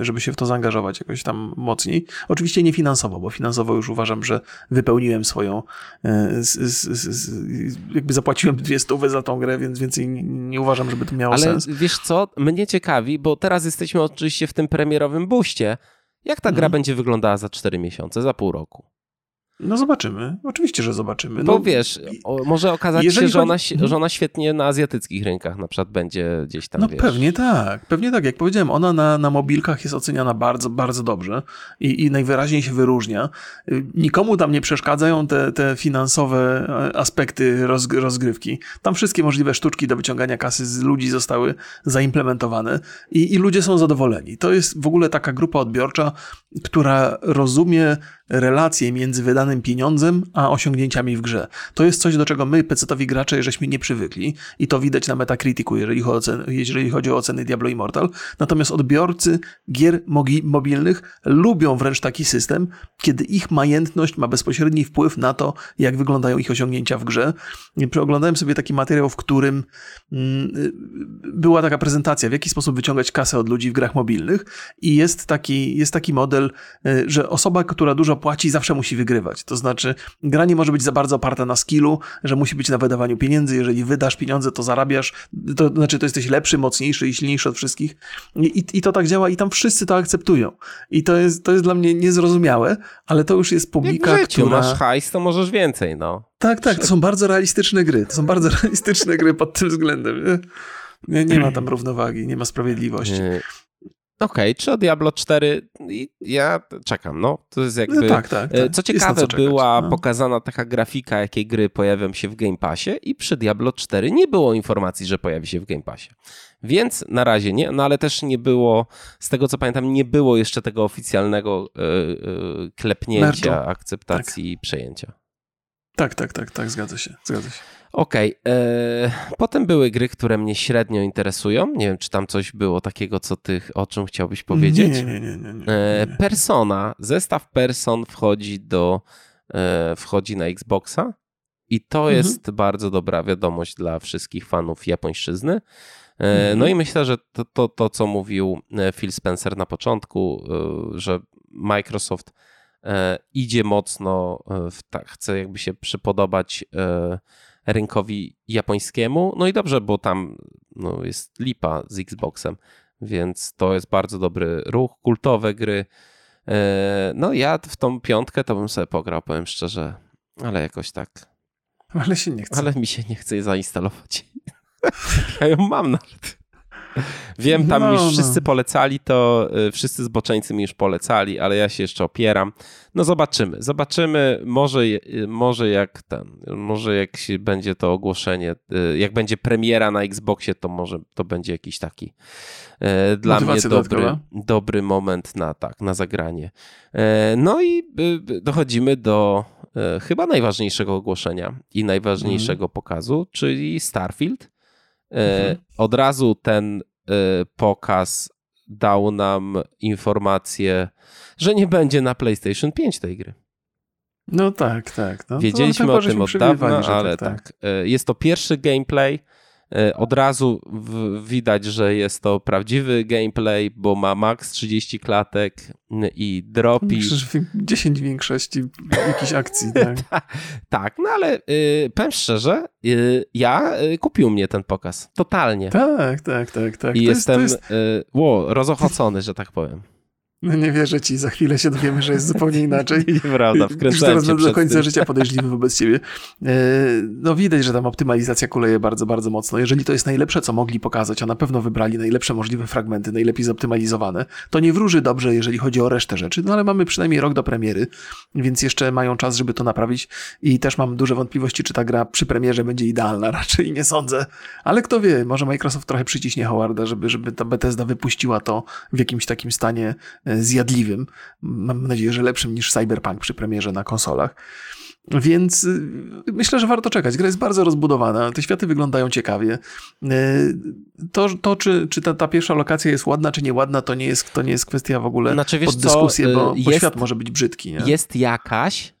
żeby się w to zaangażować jakoś tam mocniej. Oczywiście nie finansowo, bo finansowo już uważam, że wypełniłem swoją... jakby zapłaciłem 200 za tą grę, więc więcej nie uważam, żeby to miało sens. Ale wiesz co? Mnie ciekawi, bo teraz jesteśmy oczywiście w tym premierowym booście. Jak ta gra będzie wyglądała za 4 miesiące, za pół roku? No zobaczymy. Oczywiście, że zobaczymy. Bo wiesz, może okazać się, że ona świetnie na azjatyckich rynkach na przykład będzie gdzieś tam, Pewnie tak. Jak powiedziałem, ona na mobilkach jest oceniana bardzo, bardzo dobrze i najwyraźniej się wyróżnia. Nikomu tam nie przeszkadzają te finansowe aspekty rozgrywki. Tam wszystkie możliwe sztuczki do wyciągania kasy z ludzi zostały zaimplementowane i ludzie są zadowoleni. To jest w ogóle taka grupa odbiorcza, która rozumie relacje między wydanym pieniądzem a osiągnięciami w grze. To jest coś, do czego my, pecetowi gracze, żeśmy nie przywykli i to widać na Metacriticu, jeżeli chodzi o oceny Diablo Immortal. Natomiast odbiorcy gier mobilnych lubią wręcz taki system, kiedy ich majętność ma bezpośredni wpływ na to, jak wyglądają ich osiągnięcia w grze. Przeoglądałem sobie taki materiał, w którym była taka prezentacja, w jaki sposób wyciągać kasę od ludzi w grach mobilnych i jest taki model, że osoba, która dużo płaci, zawsze musi wygrywać. To znaczy, gra nie może być za bardzo oparta na skillu, że musi być na wydawaniu pieniędzy. Jeżeli wydasz pieniądze, to zarabiasz. To znaczy, to jesteś lepszy, mocniejszy i silniejszy od wszystkich. I to tak działa i tam wszyscy to akceptują. I to jest dla mnie niezrozumiałe, ale to już jest publika, jak w życiu, która... masz hajs, to możesz więcej, no. Tak. To są bardzo realistyczne gry. Pod tym względem. Nie ma tam równowagi, nie ma sprawiedliwości. Czy o Diablo 4? Ja czekam, no. To jest jakby... No tak. Co ciekawe, była pokazana taka grafika, jakie gry pojawią się w Game Passie i przy Diablo 4 nie było informacji, że pojawi się w Game Passie. Więc na razie nie, no ale też nie było, z tego co pamiętam, nie było jeszcze tego oficjalnego klepnięcia, akceptacji i przejęcia. Tak, zgadza się. Potem były gry, które mnie średnio interesują. Nie wiem, czy tam coś było takiego, o czym chciałbyś powiedzieć. Nie. Persona, zestaw Person wchodzi na Xboxa i to jest bardzo dobra wiadomość dla wszystkich fanów japońszczyzny. No i myślę, że to, co mówił Phil Spencer na początku, że Microsoft idzie mocno, chce jakby się przypodobać rynkowi japońskiemu. No i dobrze, bo tam jest lipa z Xboxem, więc to jest bardzo dobry ruch, kultowe gry. Ja w tą 5 to bym sobie pograł, powiem szczerze, ale jakoś tak. Ale się nie chce. Ale mi się nie chce jej zainstalować. Ja ją mam nawet. Wiem, tam już wszyscy polecali to, wszyscy zboczeńcy mi już polecali, ale ja się jeszcze opieram. No zobaczymy, może jak się będzie to ogłoszenie, jak będzie premiera na Xboxie, to może to będzie jakiś taki dla mnie dobry moment na zagranie. No i dochodzimy do chyba najważniejszego ogłoszenia i najważniejszego pokazu, czyli Starfield. Od razu ten pokaz dał nam informację, że nie będzie na PlayStation 5 tej gry. No tak. No, wiedzieliśmy o tym od dawna, ale tak. Jest to pierwszy gameplay. Od razu widać, że jest to prawdziwy gameplay, bo ma max 30 klatek i dropi. 10 większości jakichś akcji. Tak, no ale powiem szczerze, kupił mnie ten pokaz. Totalnie. Tak. I rozochocony, że tak powiem. No nie wierzę ci, za chwilę się dowiemy, że jest zupełnie inaczej. Nieprawda, wkręcałem cię. Teraz będę do końca życia podejrzliwy wobec ciebie. No widać, że tam optymalizacja kuleje bardzo, bardzo mocno. Jeżeli to jest najlepsze, co mogli pokazać, a na pewno wybrali najlepsze możliwe fragmenty, najlepiej zoptymalizowane, to nie wróży dobrze, jeżeli chodzi o resztę rzeczy, no ale mamy przynajmniej rok do premiery, więc jeszcze mają czas, żeby to naprawić i też mam duże wątpliwości, czy ta gra przy premierze będzie idealna, raczej nie sądzę. Ale kto wie, może Microsoft trochę przyciśnie Howarda, żeby ta Bethesda wypuściła to w jakimś takim stanie zjadliwym. Mam nadzieję, że lepszym niż Cyberpunk przy premierze na konsolach. Więc myślę, że warto czekać. Gra jest bardzo rozbudowana, te światy wyglądają ciekawie. To czy ta pierwsza lokacja jest ładna, czy nieładna, to nie jest kwestia w ogóle pod dyskusję, bo świat może być brzydki. Nie? Jest jakaś,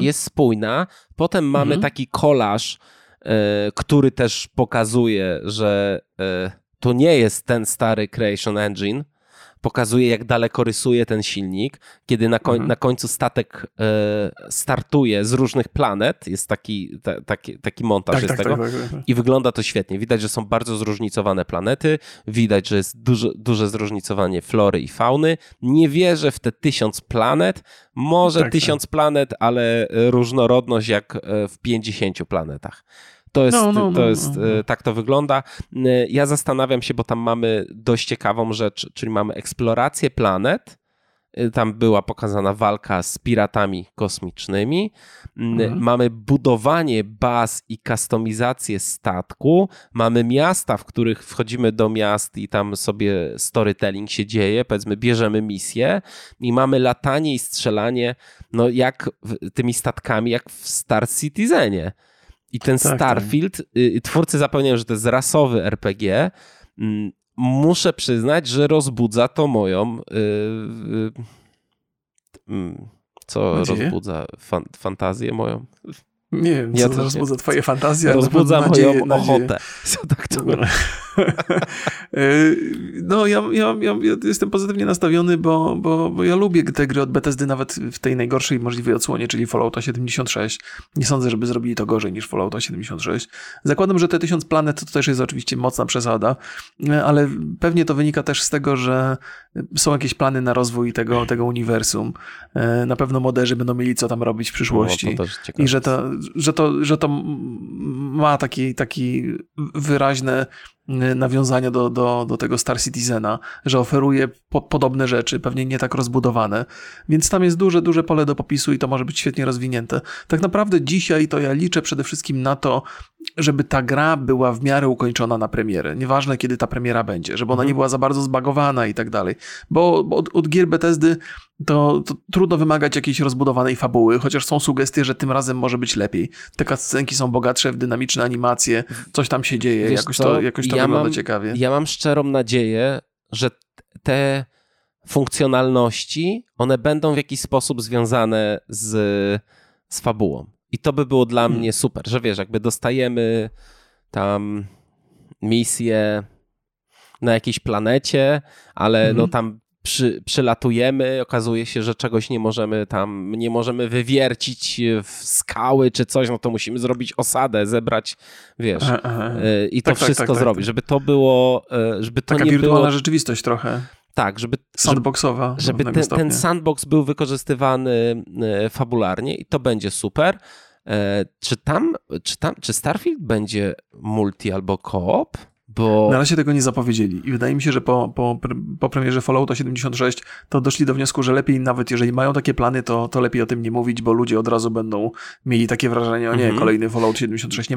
jest spójna. Potem mamy taki kolaż, który też pokazuje, że to nie jest ten stary Creation Engine, pokazuje, jak daleko rysuje ten silnik, kiedy na końcu statek startuje z różnych planet, jest taki montaż tego i wygląda to świetnie. Widać, że są bardzo zróżnicowane planety, widać, że jest duże zróżnicowanie flory i fauny. Nie wierzę w te 1000 planet, może 1000 planet, ale różnorodność jak w 50 planetach. To jest tak to wygląda. Ja zastanawiam się, bo tam mamy dość ciekawą rzecz, czyli mamy eksplorację planet. Tam była pokazana walka z piratami kosmicznymi. Mamy budowanie baz i kustomizację statku. Mamy miasta, w których wchodzimy do miast i tam sobie storytelling się dzieje. Powiedzmy, bierzemy misję i mamy latanie i strzelanie jak tymi statkami, jak w Star Citizenie. I ten Starfield, twórcy zapewniają, że to jest rasowy RPG. Muszę przyznać, że rozbudza to moją... rozbudza? Fantazję moją? Nie wiem, co rozbudza twoje fantazje. Rozbudza moją ochotę. Tak to było. No ja jestem pozytywnie nastawiony, bo ja lubię te gry od Bethesdy nawet w tej najgorszej możliwej odsłonie, czyli Fallouta 76. Nie sądzę, żeby zrobili to gorzej niż Fallouta 76. Zakładam, że te 1000 planet to też jest oczywiście mocna przesada, ale pewnie to wynika też z tego, że są jakieś plany na rozwój tego uniwersum. Na pewno moderzy będą mieli co tam robić w przyszłości. I że to ma taki wyraźne nawiązania do tego Star Citizena, że oferuje podobne rzeczy, pewnie nie tak rozbudowane, więc tam jest duże pole do popisu i to może być świetnie rozwinięte. Tak naprawdę dzisiaj to ja liczę przede wszystkim na to, żeby ta gra była w miarę ukończona na premierę. Nieważne, kiedy ta premiera będzie, żeby ona nie była za bardzo zbagowana i tak dalej, bo od gier Bethesdy to trudno wymagać jakiejś rozbudowanej fabuły, chociaż są sugestie, że tym razem może być lepiej. Te cutscenki są bogatsze w dynamiczne animacje, coś tam się dzieje, jakoś to wygląda ciekawie. Ja mam szczerą nadzieję, że te funkcjonalności, one będą w jakiś sposób związane z fabułą. I to by było dla mnie super, że wiesz, jakby dostajemy tam misję na jakiejś planecie, ale tam przylatujemy, okazuje się, że czegoś nie możemy wywiercić w skały czy coś, no to musimy zrobić osadę, zebrać, wiesz, i to wszystko zrobić. Żeby to było, żeby to taka nie było... Taka wirtualna rzeczywistość trochę. Tak, żeby... Sandboxowa. Żeby ten sandbox był wykorzystywany fabularnie i to będzie super, Czy Starfield będzie multi albo co-op? Bo... Na razie tego nie zapowiedzieli i wydaje mi się, że po premierze Fallouta 76 to doszli do wniosku, że lepiej nawet jeżeli mają takie plany, to lepiej o tym nie mówić, bo ludzie od razu będą mieli takie wrażenie, o nie, kolejny Fallout 76,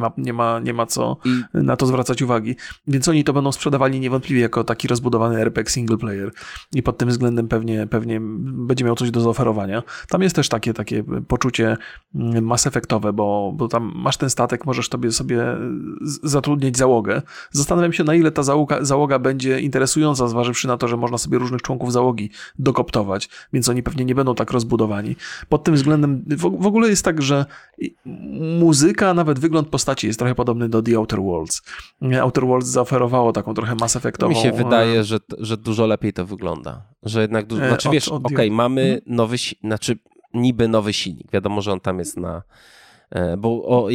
nie ma co na to zwracać uwagi. Więc oni to będą sprzedawali niewątpliwie jako taki rozbudowany RPG single player i pod tym względem pewnie będzie miał coś do zaoferowania. Tam jest też takie poczucie Mass Effectowe, bo tam masz ten statek, możesz sobie zatrudnić załogę. Zastanawiam się, na ile ta załoga będzie interesująca, zważywszy na to, że można sobie różnych członków załogi dokoptować, więc oni pewnie nie będą tak rozbudowani. Pod tym względem w ogóle jest tak, że muzyka, nawet wygląd postaci jest trochę podobny do The Outer Worlds. Outer Worlds zaoferowało taką trochę Mass Effectową... Mi się wydaje, że dużo lepiej to wygląda. Że jednak dużo... Znaczy wiesz, okej, mamy nowy... Znaczy niby nowy silnik. Wiadomo, że on tam jest na... Bo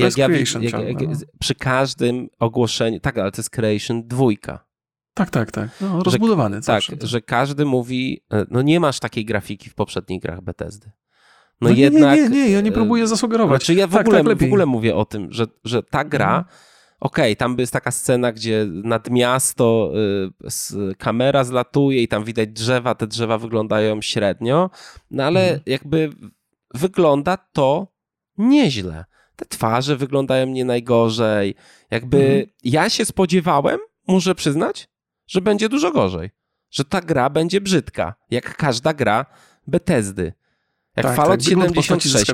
przy każdym ogłoszeniu, tak, ale to jest Creation 2. Tak. No, rozbudowany. Że każdy mówi, no nie masz takiej grafiki w poprzednich grach Bethesdy. No jednak, nie, ja nie próbuję zasugerować. Znaczy ja w ogóle mówię o tym, że ta gra, okej, tam jest taka scena, gdzie nad miasto kamera zlatuje i tam widać drzewa, te drzewa wyglądają średnio, no ale jakby wygląda to nieźle. Te twarze wyglądają nie najgorzej. Jakby ja się spodziewałem, muszę przyznać, że będzie dużo gorzej. Że ta gra będzie brzydka, jak każda gra Bethesdy. Jak Fallout 76,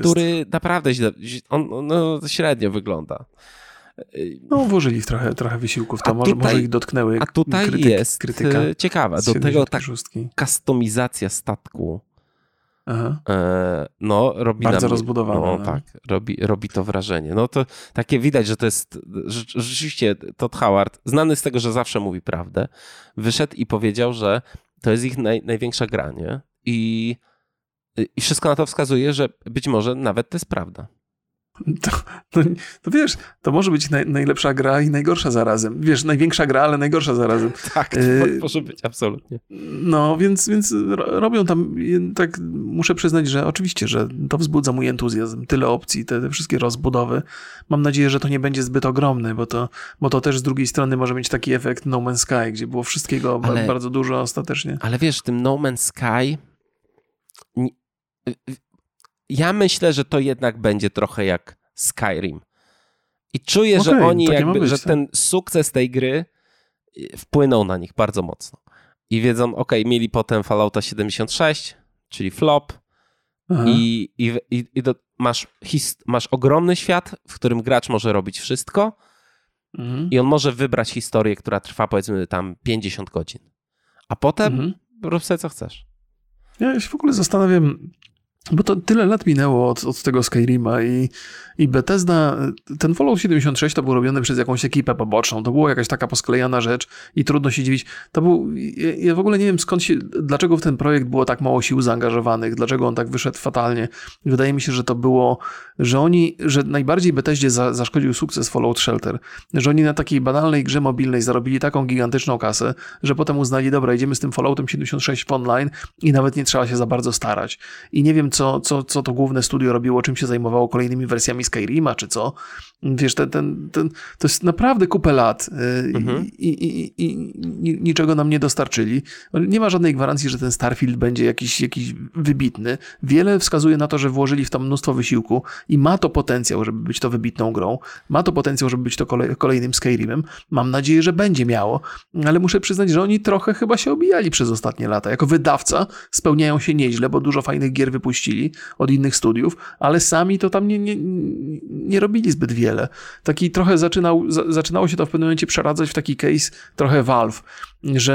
który naprawdę źle, on średnio wygląda. No włożyli trochę wysiłków, to może ich dotknęły. A tutaj jest ciekawa. Do tego ta kustomizacja statku. Aha. No, robi bardzo rozbudowane. No, tak, robi to wrażenie. No to takie widać, że to jest rzeczywiście Todd Howard, znany z tego, że zawsze mówi prawdę, wyszedł i powiedział, że to jest ich największa gra, nie? I wszystko na to wskazuje, że być może nawet to jest prawda. To wiesz, to może być najlepsza gra i najgorsza zarazem. Wiesz, największa gra, ale najgorsza zarazem. Tak, to może być, absolutnie. No, więc robią tam, tak muszę przyznać, że oczywiście, że to wzbudza mój entuzjazm. Tyle opcji, te wszystkie rozbudowy. Mam nadzieję, że to nie będzie zbyt ogromny, bo to też z drugiej strony może mieć taki efekt No Man's Sky, gdzie było wszystkiego bardzo dużo ostatecznie. Ale wiesz, tym No Man's Sky... Ja myślę, że to jednak będzie trochę jak Skyrim. I czuję, że oni jakby, że ten sukces tej gry wpłynął na nich bardzo mocno. I wiedzą, mieli potem Fallouta 76, czyli flop. I masz ogromny świat, w którym gracz może robić wszystko i on może wybrać historię, która trwa powiedzmy tam 50 godzin. A potem rób sobie co chcesz. Ja się w ogóle zastanawiam... Bo to tyle lat minęło od tego Skyrima i Bethesda, ten Fallout 76 to był robiony przez jakąś ekipę poboczną, to była jakaś taka posklejana rzecz i trudno się dziwić. Ja w ogóle nie wiem dlaczego w ten projekt było tak mało sił zaangażowanych, dlaczego on tak wyszedł fatalnie. Wydaje mi się, że to było, że najbardziej Bethesdzie zaszkodził sukces Fallout Shelter, że oni na takiej banalnej grze mobilnej zarobili taką gigantyczną kasę, że potem uznali, dobra, idziemy z tym Falloutem 76 w online i nawet nie trzeba się za bardzo starać. I nie wiem, co to główne studio robiło, czym się zajmowało, kolejnymi wersjami Skyrima, czy co. Wiesz, to jest naprawdę kupę lat i niczego nam nie dostarczyli. Nie ma żadnej gwarancji, że ten Starfield będzie jakiś wybitny. Wiele wskazuje na to, że włożyli w to mnóstwo wysiłku i ma to potencjał, żeby być to wybitną grą. Ma to potencjał, żeby być to kolejnym Skyrimem. Mam nadzieję, że będzie miało, ale muszę przyznać, że oni trochę chyba się obijali przez ostatnie lata. Jako wydawca spełniają się nieźle, bo dużo fajnych gier wypuścili od innych studiów, ale sami to tam nie robili zbyt wiele. Taki trochę zaczynało się to w pewnym momencie przeradzać w taki case trochę Valve,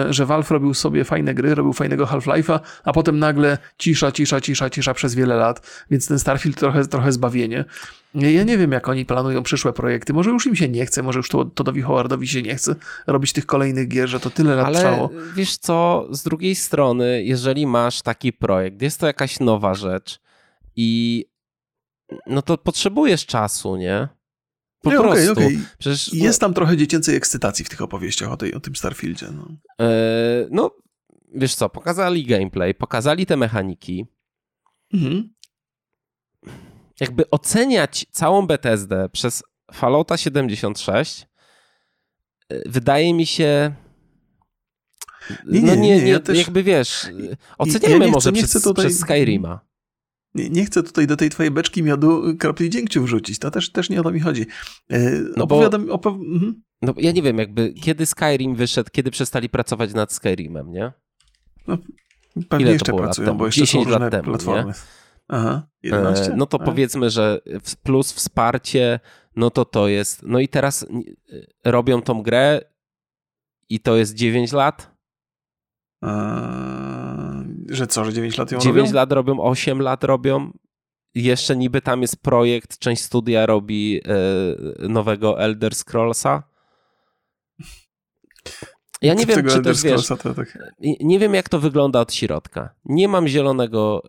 że Valve robił sobie fajne gry, robił fajnego Half-Life'a, a potem nagle cisza przez wiele lat, więc ten Starfield trochę zbawienie. Ja nie wiem, jak oni planują przyszłe projekty. Może już im się nie chce, może już Toddowi Howardowi się nie chce robić tych kolejnych gier, że to tyle lat trwało. Ale wiesz co, z drugiej strony, jeżeli masz taki projekt, jest to jakaś nowa rzecz i no to potrzebujesz czasu, nie? Po prostu. Przecież, jest tam trochę dziecięcej ekscytacji w tych opowieściach o tym Starfieldzie. No. No, wiesz co, pokazali gameplay, pokazali te mechaniki. jakby oceniać całą Bethesdę przez Fallouta 76 wydaje mi się... Nie, jakby wiesz, oceniamy przez Skyrima. Nie chcę tutaj do tej twojej beczki miodu kropli dziękciu wrzucić, to też nie o to mi chodzi. No ja nie wiem, jakby kiedy Skyrim wyszedł, kiedy przestali pracować nad Skyrimem, nie? No, pewnie ile jeszcze pracują, bo jeszcze 10 są różne platformy. Nie? Aha, 11? No to powiedzmy, że plus wsparcie, no to jest... No i teraz robią tą grę i to jest 9 lat? Że 9 lat ją robią? 9 lat robią, 8 lat robią. Jeszcze niby tam jest projekt, część studia robi nowego Elder Scrollsa. Ja nie wiem, czy też wiesz, nie wiem jak to wygląda od środka. Nie mam zielonego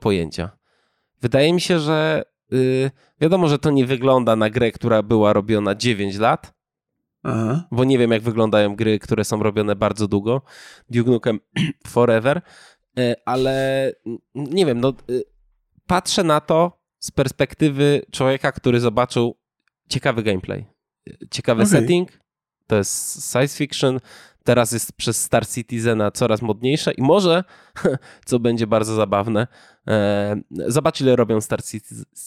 pojęcia. Wydaje mi się, że wiadomo, że to nie wygląda na grę, która była robiona 9 lat, aha, bo nie wiem jak wyglądają gry, które są robione bardzo długo, Duke Nukem Forever, ale nie wiem, no patrzę na to z perspektywy człowieka, który zobaczył ciekawy gameplay, ciekawy setting. To jest science fiction, teraz jest przez Star Citizena coraz modniejsze i może, co będzie bardzo zabawne, zobacz ile robią Star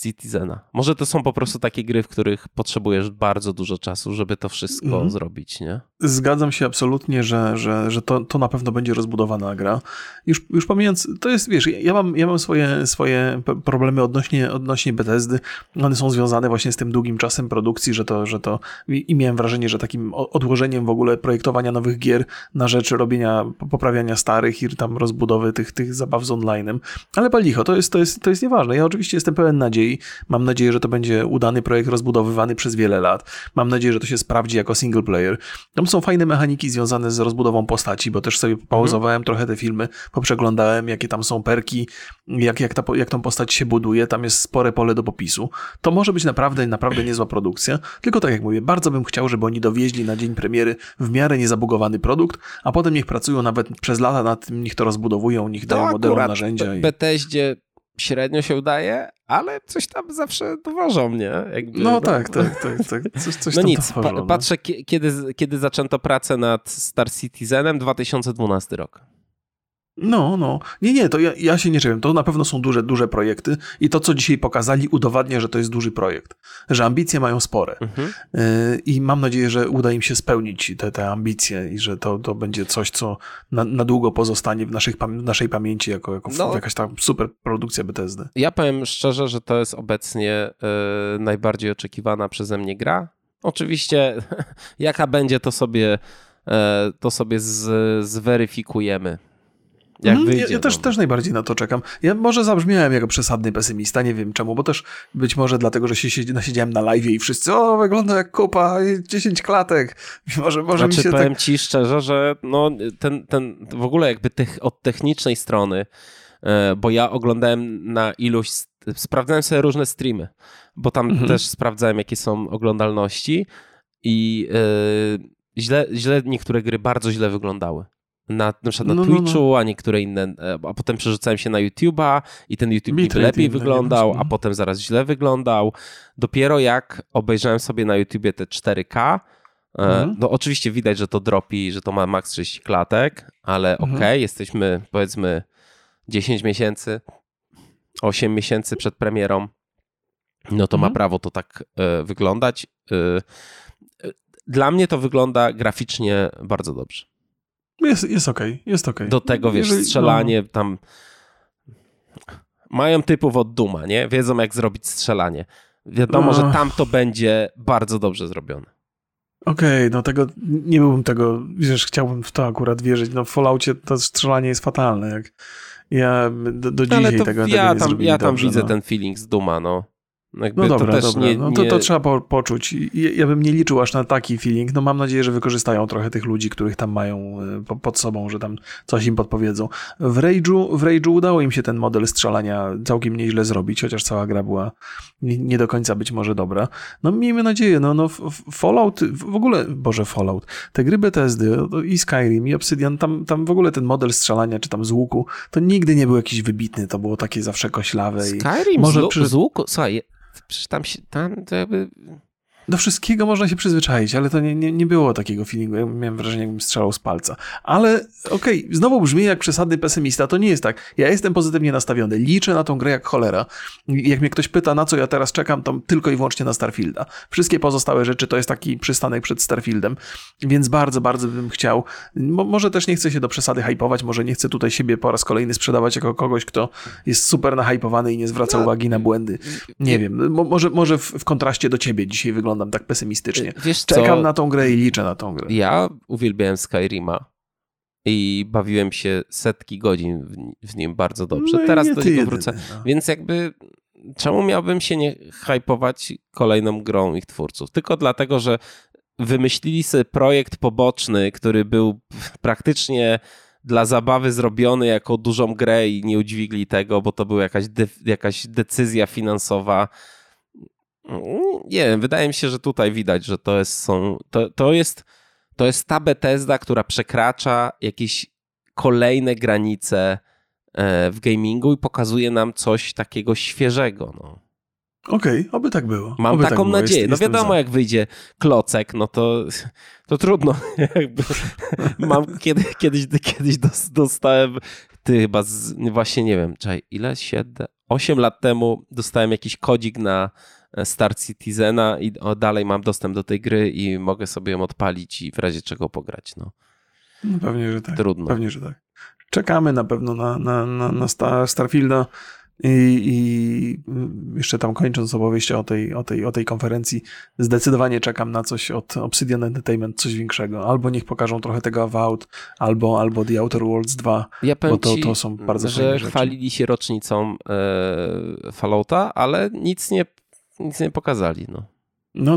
Citizena. Może to są po prostu takie gry, w których potrzebujesz bardzo dużo czasu, żeby to wszystko zrobić, nie? Zgadzam się absolutnie, że to na pewno będzie rozbudowana gra. Już pomijając, to jest, wiesz, ja mam swoje problemy odnośnie Bethesdy. One są związane właśnie z tym długim czasem produkcji, że to i miałem wrażenie, że takim odłożeniem w ogóle projektowania nowych gier na rzecz robienia, poprawiania starych i tam rozbudowy tych zabaw z online'em. Ale licho, to jest nieważne. Ja oczywiście jestem pełen nadziei. Mam nadzieję, że to będzie udany projekt rozbudowywany przez wiele lat. Mam nadzieję, że to się sprawdzi jako single player. Tam są fajne mechaniki związane z rozbudową postaci, bo też sobie pauzowałem trochę te filmy, poprzeglądałem, jakie tam są perki, jak tą postać się buduje. Tam jest spore pole do popisu. To może być naprawdę niezła produkcja. Tylko tak jak mówię, bardzo bym chciał, żeby oni dowieźli na dzień premiery w miarę niezabugowany produkt, a potem niech pracują nawet przez lata nad tym, niech to rozbudowują, niech dają modelom narzędzia. Gdzie średnio się udaje, ale coś tam zawsze dowożą mnie. Jakby, no tak. Coś no tam nic, dowożą, patrzę kiedy zaczęto pracę nad Star Citizenem, 2012 rok. No. Nie, to ja się nie czepiam. To na pewno są duże projekty i to, co dzisiaj pokazali, udowadnia, że to jest duży projekt. Że ambicje mają spore. I mam nadzieję, że uda im się spełnić te ambicje i że to będzie coś, co na długo pozostanie w naszej pamięci jako jakaś tam super produkcja Bethesdy. Ja powiem szczerze, że to jest obecnie najbardziej oczekiwana przeze mnie gra. Oczywiście jaka będzie, to sobie zweryfikujemy. Ja też najbardziej na to czekam. Ja może zabrzmiałem jako przesadny pesymista, nie wiem czemu, bo też być może dlatego, że się nasiedziałem na live i wszyscy wygląda jak kupa, 10 klatek. Może mi się powiem tak... ci szczerze, że no ten w ogóle jakby od technicznej strony, bo ja oglądałem sprawdzałem sobie różne streamy, bo tam też sprawdzałem jakie są oglądalności i źle niektóre gry bardzo źle wyglądały. Na przykład na Twitchu, a niektóre inne, a potem przerzucałem się na YouTube'a i ten YouTube lepiej wyglądał, a potem zaraz źle wyglądał. Dopiero jak obejrzałem sobie na YouTubie te 4K, no oczywiście widać, że to dropi, że to ma max 6 klatek, ale okej, jesteśmy powiedzmy 10 miesięcy, 8 miesięcy przed premierą, no to ma prawo to tak wyglądać. Dla mnie to wygląda graficznie bardzo dobrze. Jest okej. Do tego, wiesz, strzelanie tam... Mają typów od Duma, nie? Wiedzą, jak zrobić strzelanie. Wiadomo, że tam to będzie bardzo dobrze zrobione. Okej, nie byłbym tego... Wiesz, chciałbym w to akurat wierzyć. No w Falloutie to strzelanie jest fatalne. Ja do dzisiaj tego nie zrobiłem. Ja tam widzę ten feeling z Duma, Jakby no dobra, to też dobra. Nie, to trzeba poczuć. Ja bym nie liczył aż na taki feeling. No mam nadzieję, że wykorzystają trochę tych ludzi, których tam mają pod sobą, że tam coś im podpowiedzą. W Rage'u udało im się ten model strzelania całkiem nieźle zrobić, chociaż cała gra była nie do końca być może dobra. No miejmy nadzieję, Fallout, w ogóle, Fallout, te gry Bethesdy i Skyrim i Obsidian, tam w ogóle ten model strzelania czy tam z łuku, to nigdy nie był jakiś wybitny, to było takie zawsze koślawe. Skyrim z łuku? Słuchaj, przecież tam to jakby... Do wszystkiego można się przyzwyczaić, ale to nie było takiego feelingu. Ja miałem wrażenie, jakbym strzelał z palca. Ale okej, znowu brzmi jak przesadny pesymista. To nie jest tak. Ja jestem pozytywnie nastawiony. Liczę na tą grę jak cholera. Jak mnie ktoś pyta, na co ja teraz czekam, to tylko i wyłącznie na Starfielda. Wszystkie pozostałe rzeczy to jest taki przystanek przed Starfieldem, więc bardzo, bardzo bym chciał. Może też nie chcę się do przesady hypować, może nie chcę tutaj siebie po raz kolejny sprzedawać jako kogoś, kto jest super nahypowany i nie zwraca uwagi na błędy. Nie wiem. Może w kontraście do ciebie dzisiaj wygląda tak pesymistycznie. Wiesz, czekam na tą grę i liczę na tą grę. Ja uwielbiałem Skyrima i bawiłem się setki godzin w nim bardzo dobrze. Teraz do niego wrócę. Więc jakby czemu miałbym się nie hypować kolejną grą ich twórców? Tylko dlatego, że wymyślili sobie projekt poboczny, który był praktycznie dla zabawy zrobiony jako dużą grę i nie udźwigli tego, bo to była jakaś decyzja finansowa. Nie wiem, wydaje mi się, że tutaj widać, że to jest ta Bethesda, która przekracza jakieś kolejne granice w gamingu i pokazuje nam coś takiego świeżego. Okej, oby tak było. Mam taką nadzieję. Wiadomo, jak wyjdzie klocek, to trudno. Kiedyś dostałem, właśnie nie wiem, 8 lat temu dostałem jakiś kodzik na Star Citizena i dalej mam dostęp do tej gry i mogę sobie ją odpalić i w razie czego pograć. No pewnie, że tak. Trudno. Pewnie, że tak. Czekamy na pewno na Starfielda i jeszcze tam kończąc opowieść o tej konferencji, zdecydowanie czekam na coś od Obsidian Entertainment, coś większego. Albo niech pokażą trochę tego Avowed, albo The Outer Worlds 2, bo to są bardzo fajne rzeczy. Chwalili się rocznicą Fallouta, ale nic nie pokazali.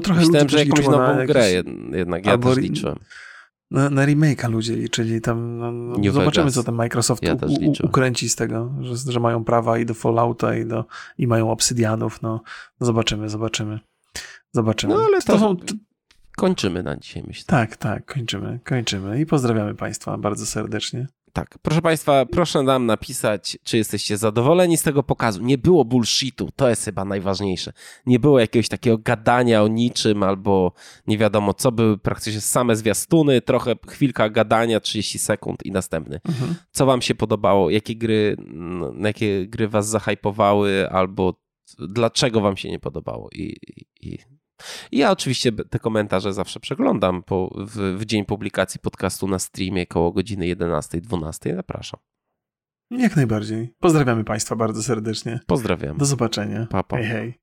Trochę myślałem, że jakąś nową grę jednak ja też liczyłem. Na remake'a ludzie liczyli tam. Zobaczymy, co tam Microsoft ukręci z tego, że mają prawa i do Fallouta i mają Obsydianów. Zobaczymy. Ale kończymy na dzisiaj, myślę. Tak, kończymy i pozdrawiamy Państwa bardzo serdecznie. Tak, proszę Państwa, proszę nam napisać, czy jesteście zadowoleni z tego pokazu. Nie było bullshitu, to jest chyba najważniejsze. Nie było jakiegoś takiego gadania o niczym albo nie wiadomo co, były praktycznie same zwiastuny, trochę chwilka gadania, 30 sekund i następny. Mhm. Co wam się podobało, jakie gry was zahajpowały albo dlaczego wam się nie podobało Ja oczywiście te komentarze zawsze przeglądam w dzień publikacji podcastu na streamie koło godziny 11-12. Zapraszam. Jak najbardziej. Pozdrawiamy Państwa bardzo serdecznie. Pozdrawiam. Do zobaczenia. Pa, pa. Hej, hej.